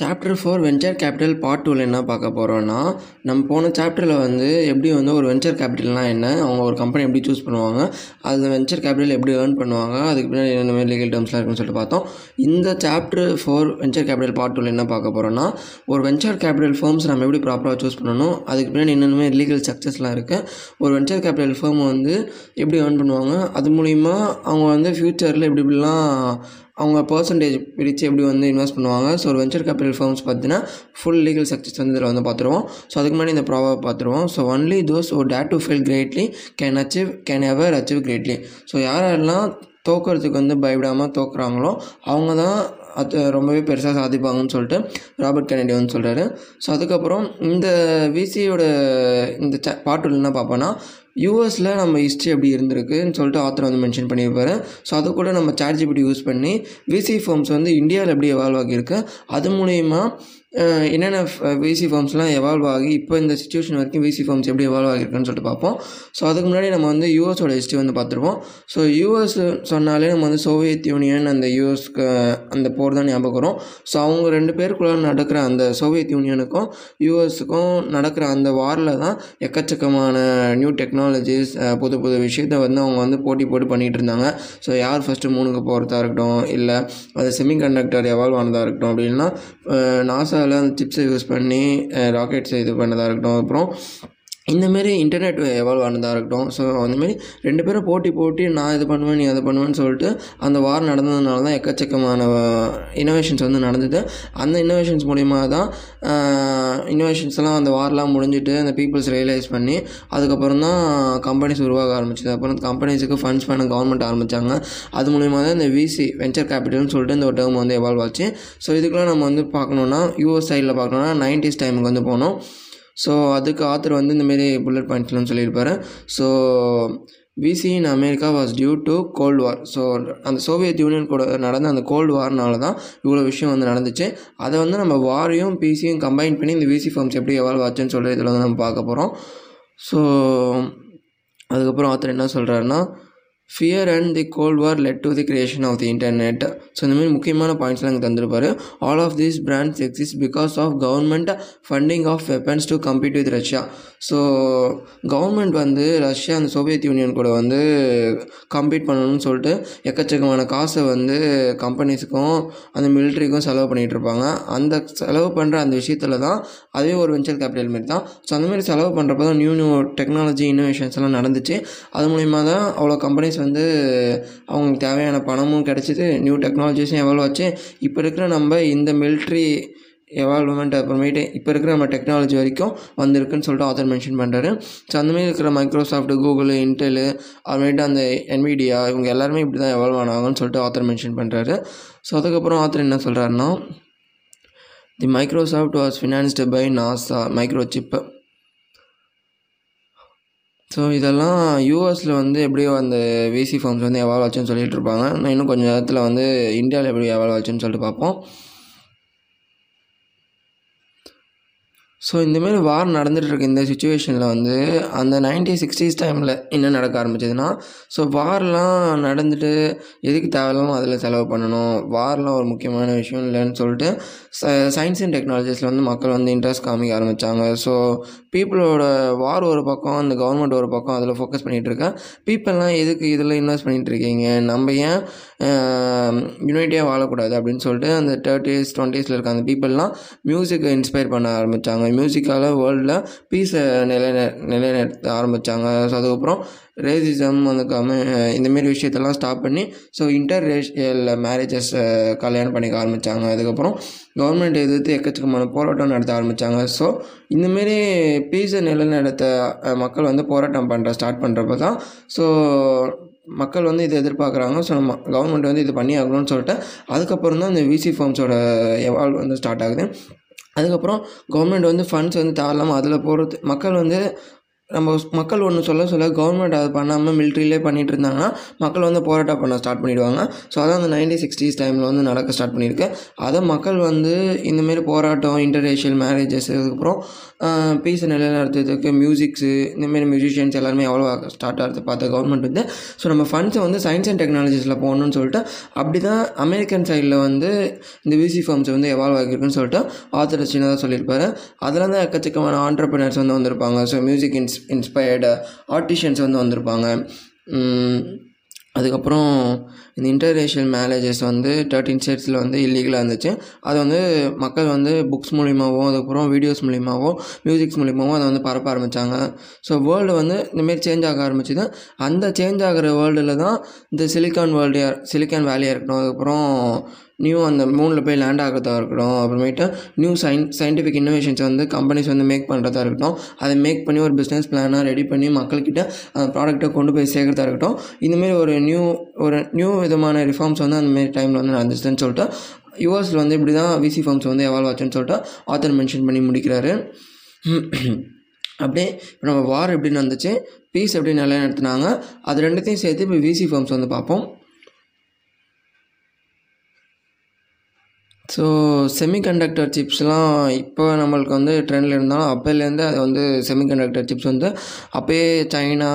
Chapter 4 venture capital part டூவில் என்ன பார்க்க போகிறோன்னா, நம்ம போன சாப்டரில் வந்து எப்படி வந்து ஒரு வெஞ்சர் கேபிட்டல்னால் என்ன, அவங்க ஒரு கம்பெனி எப்படி சூஸ் பண்ணுவாங்க, அது வெஞ்சர் கேபிட்டல் எப்படி ஏர்ன் பண்ணுவாங்க, அதுக்கு பின்னாடி என்னென்ன மாதிரி லீகல் டேர்ம்ஸ்லாம் இருக்குன்னு சொல்லிட்டு பார்த்தோம். இந்த சாப்டர் 4 வெஞ்சர் கேபிட்டல் பார்ட் டூவில் என்ன பார்க்க போகிறோன்னா, ஒரு வெஞ்சர் கேபிட்டல் ஃபேர்ம்ஸ் நம்ம எப்படி ப்ராப்பராக சூஸ் பண்ணணும், அதுக்கு பின்னாடி என்னென்ன லீகல் ஸ்ட்ரக்சர்ஸ்லாம் இருக்குது, ஒரு வெஞ்சர் கேபிட்டல் ஃபேர்ம் வந்து எப்படி ஏர்ன் பண்ணுவாங்க, அது மூலிமா அவங்க வந்து ஃப்யூச்சரில் எப்படி இப்படிலாம் அவங்க பர்சன்டேஜ் பிரித்து எப்படி வந்து இன்வெஸ்ட் பண்ணுவாங்க. ஸோ ஒரு வெஞ்சர் கேபிட்டல் ஃபேர்ம்ஸ் பார்த்தீங்கன்னா ஃபுல் லீகல் சக்ஸஸ் வந்து இதில் வந்து பார்த்துருவோம். ஸோ அதுக்கு முன்னாடி இந்த ப்ராவை பார்த்துருவோம். So only those who dare to fail greatly can ever achieve greatly. So யாரெல்லாம் தோக்கிறதுக்கு வந்து பயப்படாமல் தோக்குறாங்களோ அவங்க தான் அது ரொம்பவே பெருசாக சாதிப்பாங்கன்னு சொல்லிட்டு ராபர்ட் கென்னடி வந்து சொல்கிறாரு. ஸோ அதுக்கப்புறம் இந்த விசியோட இந்த பாட்டுல என்ன பார்ப்போன்னா, யூஎஸில் நம்ம ஹிஸ்ட்ரி எப்படி இருந்திருக்குன்னு சொல்லிட்டு ஆத்தர் வந்து மென்ஷன் பண்ணியிருப்பாரு. ஸோ அது கூட நம்ம ChatGPT யூஸ் பண்ணி விசி ஃபார்ம்ஸ் வந்து இந்தியாவில் எப்படி எவால்வ் ஆகியிருக்கு, அது மூலயமா என்னென்ன விசி ஃபார்ம்ஸ்லாம் எவால்வ் ஆகி இப்போ இந்த சிச்சுவேஷன் வரைக்கும் விசி ஃபார்ம்ஸ் எப்படி எவால்வ் ஆகியிருக்குன்னு சொல்லிட்டு பார்ப்போம். ஸோ அதுக்கு முன்னாடி நம்ம வந்து யூஎஸோட ஹிஸ்ட்ரி வந்து பார்த்துருப்போம். ஸோ யூஎஸ் சொன்னாலே நம்ம வந்து சோவியத் யூனியன் அந்த யூஎஸ்க்கு அந்த போர் தான் ஞாபகம் வரும். ஸோ அவங்க ரெண்டு பேருக்குள்ள நடக்கிற அந்த சோவியத் யூனியனுக்கும் யூஎஸுக்கும் நடக்கிற அந்த வாரில் தான் எக்கச்சக்கமான நியூ டெக்னாலஜிஸ் புது புது விஷயத்தை வந்து அவங்க வந்து போட்டி பண்ணிகிட்டு இருந்தாங்க. ஸோ யார் ஃபஸ்ட்டு 3க்கு போகிறதா இருக்கட்டும், இல்லை அது செமிகண்டக்டர் எவால்வ் ஆனதாக இருக்கட்டும், அப்படின்னா நாசா அந்த சிப்ஸை யூஸ் பண்ணி ராக்கெட்ஸை இது பண்ணதாக இருக்கட்டும், அப்புறம் இந்தமாரி இன்டர்நெட் எவால்வ் ஆனதாக இருக்கட்டும். ஸோ அந்தமாரி ரெண்டு பேரும் போட்டி நான் இது பண்ணுவேன் நீ அதை பண்ணுவேன்னு சொல்லிட்டு அந்த வார் நடந்ததுனால தான் எக்கச்சக்கமான இனோவேஷன்ஸ் வந்து நடந்தது. அந்த இனோவேஷன்ஸ் மூலிமா தான் இனோவேஷன்ஸ்லாம் அந்த வார்லாம் முடிஞ்சிட்டு அந்த பீப்புள்ஸ் ரியலைஸ் பண்ணி அதுக்கப்புறம் தான் கம்பெனிஸ் உருவாக ஆரம்பிச்சது. அப்புறம் கம்பெனிஸுக்கு ஃபண்ட்ஸ் பண்ண கவர்மெண்ட் ஆரம்பித்தாங்க. அது மூலிமா தான் இந்த விசி வெஞ்சர் கேபிட்டல்னு சொல்லிட்டு இந்த ஒரு டேர்ம் வந்து எவால்வ் ஆச்சு. ஸோ இதுக்கெலாம் நம்ம வந்து பார்க்கணுன்னா யூஎஸ் சைடில் பார்க்கணுன்னா 90s டைமுக்கு வந்து போனோம். ஸோ அதுக்கு ஆத்தர் வந்து இந்தமாரி புல்லட் பாயிண்ட்ஸ்லாம் சொல்லியிருப்பார். So VC in America was due to cold war. So அந்த சோவியத் யூனியன் கூட நடந்த அந்த கோல்டு வார்னால தான் இவ்வளோ விஷயம் வந்து நடந்துச்சு. அதை வந்து நம்ம வாரையும் பிசியும் கம்பைன் பண்ணி இந்த விசி ஃபார்ம்ஸ் எப்படி எவால்வ் ஆச்சுன்னு சொல்கிற இதில் வந்து நம்ம பார்க்க போகிறோம். ஸோ அதுக்கப்புறம் ஆத்தர் என்ன சொல்கிறாருன்னா, fear and the cold war led to the creation of the internet. So இந்தமாரி முக்கியமான பாயிண்ட்ஸ்லாம் எனக்கு தந்திருப்பார். All of these brands exist because of government funding of weapons to compete with Russia. So government வந்து Russia அந்த Soviet union கூட வந்து compete பண்ணணும்னு சொல்லிட்டு எக்கச்சக்கமான காசை வந்து கம்பெனிஸுக்கும் அந்த மிலிட்ரிக்கும் செலவு பண்ணிகிட்டு இருப்பாங்க. அந்த செலவு பண்ணுற அந்த விஷயத்தில் தான் அதுவே ஒரு வெஞ்சர் கேபிட்டல் மாரி தான். ஸோ அந்தமாரி செலவு பண்ணுறப்ப தான் நியூ டெக்னாலஜி இனோவேஷன்ஸ்லாம் நடந்துச்சு. அது மூலிமா தான் அவ்வளோ கம்பெனிஸ் வந்து அவங்களுக்கு தேவையான பணமும் கிடைச்சிது, நியூ டெக்னாலஜிஸும் எவால்வ் ஆச்சு. இப்போ இருக்கிற நம்ம இந்த மிலிட்ரி எவால்வ்மெண்ட் அப்புறமேட்டு இப்போ இருக்கிற நம்ம டெக்னாலஜி வரைக்கும் வந்திருக்குன்னு சொல்லிட்டு ஆத்தர் மென்ஷன் பண்ணுறாரு. ஸோ அந்தமாரி இருக்கிற மைக்ரோசாஃப்ட், கூகுள், இன்டெல், அதுமாதிரி அந்த என்விடியா, இவங்க எல்லாருமே இப்படி தான் எவால்வ் ஆனாங்கன்னு சொல்லிட்டு ஆத்தர் மென்ஷன் பண்ணுறாரு. ஸோ அதுக்கப்புறம் ஆத்தர் என்ன சொல்கிறாருன்னா, the Microsoft was financed by NASA microchip. So இதெல்லாம் யூஎஸில் வந்து எப்படியோ அந்த விசி ஃபார்ம்ஸ் வந்து எவால்வ் ஆச்சுன்னு சொல்லிகிட்டு இருப்பாங்க. நான் இன்னும் கொஞ்சம் நேரத்தில் வந்து இந்தியாவில் எப்படி எவால்வ் ஆச்சுன்னு சொல்லிட்டு பார்ப்போம். ஸோ இந்தமாரி வார் நடந்துகிட்ருக்கு இந்த சுச்சுவேஷனில் வந்து அந்த 1960s டைமில் என்ன நடக்க ஆரம்பிச்சதுன்னா, ஸோ வார்லாம் நடந்துட்டு எதுக்கு தேவையில்லாமல் அதில் செலவு பண்ணணும், வார்லாம் ஒரு முக்கியமான விஷயம் இல்லைன்னு சொல்லிட்டு சயின்ஸ் அண்ட் டெக்னாலஜிஸில் வந்து மக்கள் வந்து இன்ட்ரெஸ்ட் காமிக்க ஆரம்பித்தாங்க. ஸோ பீப்புளோட வார் ஒரு பக்கம், அந்த கவர்மெண்ட் ஒரு பக்கம் அதில் ஃபோக்கஸ் பண்ணிகிட்ருக்கா, பீப்புளெலாம் எதுக்கு இதில் இன்வெஸ்ட் பண்ணிகிட்ருக்கீங்க, நம்ம ஏன் யுனைட்டியாக வாழக்கூடாது அப்படின்னு சொல்லிட்டு அந்த 30s 20s இருக்க அந்த பீப்புளெலாம் மியூசிக்கை இன்ஸ்பயர் பண்ண ஆரம்பித்தாங்க. மியூசிக்கால் வேர்ல்டில் பீஸை நிலைநிறுத்த ஆரம்பித்தாங்க. ஸோ அதுக்கப்புறம் ரேசிசம் அந்த இந்தமாரி விஷயத்தெல்லாம் ஸ்டாப் பண்ணி ஸோ இன்டர்ரேஷியல் மேரேஜஸ் கல்யாணம் பண்ணிக்க ஆரம்பித்தாங்க. அதுக்கப்புறம் கவர்மெண்ட் எதிர்த்து எக்கச்சக்கமான போராட்டம் நடத்த ஆரம்பித்தாங்க. ஸோ இந்தமாரி பீஸை நிலைநிறுத்த மக்கள் வந்து போராட்டம் ஸ்டார்ட் பண்ணுறப்ப தான் ஸோ மக்கள் வந்து இதை எதிர்பார்க்குறாங்க. ஸோ நம்ம கவர்மெண்ட் வந்து இது பண்ணி ஆகணும்னு சொல்லிட்டு அதுக்கப்புறம் தான் இந்த விசி ஃபார்ம்ஸோட எவால்வ் வந்து ஸ்டார்ட் ஆகுது. அதுக்கப்புறம் கவர்மெண்ட் வந்து ஃபண்ட்ஸ் வந்து தேவையில்லாமல் அதில் போகிறது மக்கள் வந்து நம்ம மக்கள் ஒன்று சொல்ல சொல்ல கவர்மெண்ட் அதை பண்ணாமல் மிலிட்ரியிலே பண்ணிகிட்டு இருந்தாங்கன்னா மக்கள் வந்து போராட்டம் பண்ண ஸ்டார்ட் பண்ணிவிடுவாங்க. ஸோ அதான் அந்த 1960s டைமில் வந்து நடக்க ஸ்டார்ட் பண்ணியிருக்கு. அதை மக்கள் வந்து இந்தமாரி போராட்டம், இன்டர்நேஷனல் மேரேஜஸ், அதுக்கப்புறம் பீஸை நிலைநிறுத்துறதுக்கு மியூசிக்ஸு, இந்தமாரி மியூசிஷியன்ஸ் எல்லாருமே எவ்வளோ ஸ்டார்ட் ஆகிறது பார்த்த கவர்மெண்ட் வந்து. ஸோ நம்ம ஃபண்ட்ஸை வந்து சயின்ஸ் அண்ட் டெக்னாலஜிஸில் போகணுன்னு சொல்லிட்டு அப்படி தான் அமெரிக்கன் சைடில் வந்து இந்த விசி ஃபார்ம்ஸ் வந்து எவால்வ் ஆகிருக்குன்னு சொல்லிட்டு ஆத்தர் சின்னதாக சொல்லியிருப்பாரு. அதில் தான் எக்கச்சக்கமான ஆண்டர்பிரினர்ஸ் வந்து வந்திருப்பாங்க. ஸோ மியூசிக் இன்ஸ்பயர்டு ஆர்டிஷியன்ஸ் வந்து வந்திருப்பாங்க. அதுக்கப்புறம் இந்த இன்டர்நேஷ்னல் மேரேஜஸ் வந்து 13 states வந்து இல்லீகலாக இருந்துச்சு. அதை வந்து மக்கள் வந்து புக்ஸ் மூலிமாவும், அதுக்கப்புறம் வீடியோஸ் மூலிமாவும், மியூசிக்ஸ் மூலிமாவும் அதை வந்து பரப்ப ஆரம்பித்தாங்க. ஸோ வேர்ல்டு வந்து இந்தமாரி சேஞ்ச் ஆக ஆரம்பிச்சுது. அந்த சேஞ்ச் ஆகிற வேர்ல்டில் தான் இந்த சிலிக்கான் வேலியாக இருக்கணும், அதுக்கப்புறம் நியூ அந்த மூணில் போய் லேண்ட் ஆகிறதா இருக்கட்டும், அப்புறமேட்டு நியூ சயின்டிஃபிக் இன்னோவேஷன்ஸ் வந்து கம்பெனிஸ் வந்து மேக் பண்ணுறதா இருக்கட்டும், அதை மேக் பண்ணி ஒரு பிஸ்னஸ் பிளானாக ரெடி பண்ணி மக்கள்கிட்ட அந்த ப்ராடக்ட்டை கொண்டு போய் சேர்க்குறதா இருக்கட்டும், இந்தமாரி ஒரு நியூ விதமான ரிஃபார்ம்ஸ் வந்து அந்தமாரி டைமில் வந்து நடந்துச்சுன்னு சொல்லிட்டு யூஎஸில் வந்து இப்படி தான் விசி ஃபார்ம்ஸ் வந்து எவால்வ் ஆச்சுன்னு சொல்லிட்டு ஆத்தர் மென்ஷன் பண்ணி முடிக்கிறாரு. அப்படியே இப்போ நம்ம வார் எப்படி நடந்துச்சு, பீஸ் எப்படி நிலைநிறுத்தினாங்க, அது ரெண்டுத்தையும் சேர்த்து இப்போ விசி ஃபார்ம்ஸ் வந்து பார்ப்போம். ஸோ செமிகண்டக்டர் சிப்ஸ்லாம் இப்போ நம்மளுக்கு வந்து ட்ரெண்டில் இருந்தாலும் அப்போலேருந்து அது வந்து செமிகண்டக்டர் சிப்ஸ் வந்து அப்போயே சைனா,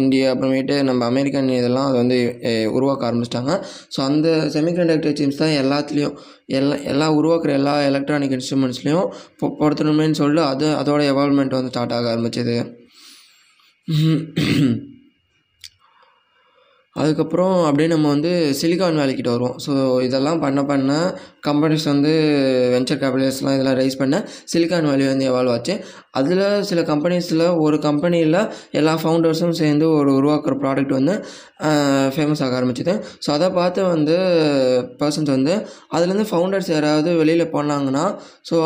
இந்தியா, அப்புறமேட்டு நம்ம அமெரிக்கன் இதெல்லாம் அது வந்து உருவாக்க ஆரம்பிச்சிட்டாங்க. ஸோ அந்த செமிகண்டக்டர் சிப்ஸ் தான் எல்லா உருவாக்குற எல்லா எலக்ட்ரானிக் இன்ஸ்ட்ருமெண்ட்ஸ்லேயும் பொறுத்தணுமேன்னு சொல்லிட்டு அதோட எவால்வ்மெண்ட் வந்து ஸ்டார்ட் ஆக ஆரம்பிச்சது. அதுக்கப்புறம் அப்படியே நம்ம வந்து சிலிக்கான் வேலிக்கிட்ட வருவோம். ஸோ இதெல்லாம் பண்ண கம்பெனிஸ் வந்து வெஞ்சர் கேபிட்டல்ஸ்லாம் இதெல்லாம் ரைஸ் பண்ண சிலிக்கான் வேலி வந்து எவால்வ் ஆச்சு. அதில் சில கம்பெனிஸில் ஒரு கம்பெனியில் எல்லா ஃபவுண்டர்ஸும் சேர்ந்து ஒரு உருவாக்குற ப்ராடக்ட் வந்து ஃபேமஸ் ஆக ஆரம்பிச்சிது. ஸோ அதை பார்த்து வந்து பர்சன்ஸ் வந்து அதுலேருந்து ஃபவுண்டர்ஸ் யாராவது வெளியில் போனாங்கன்னா, ஸோ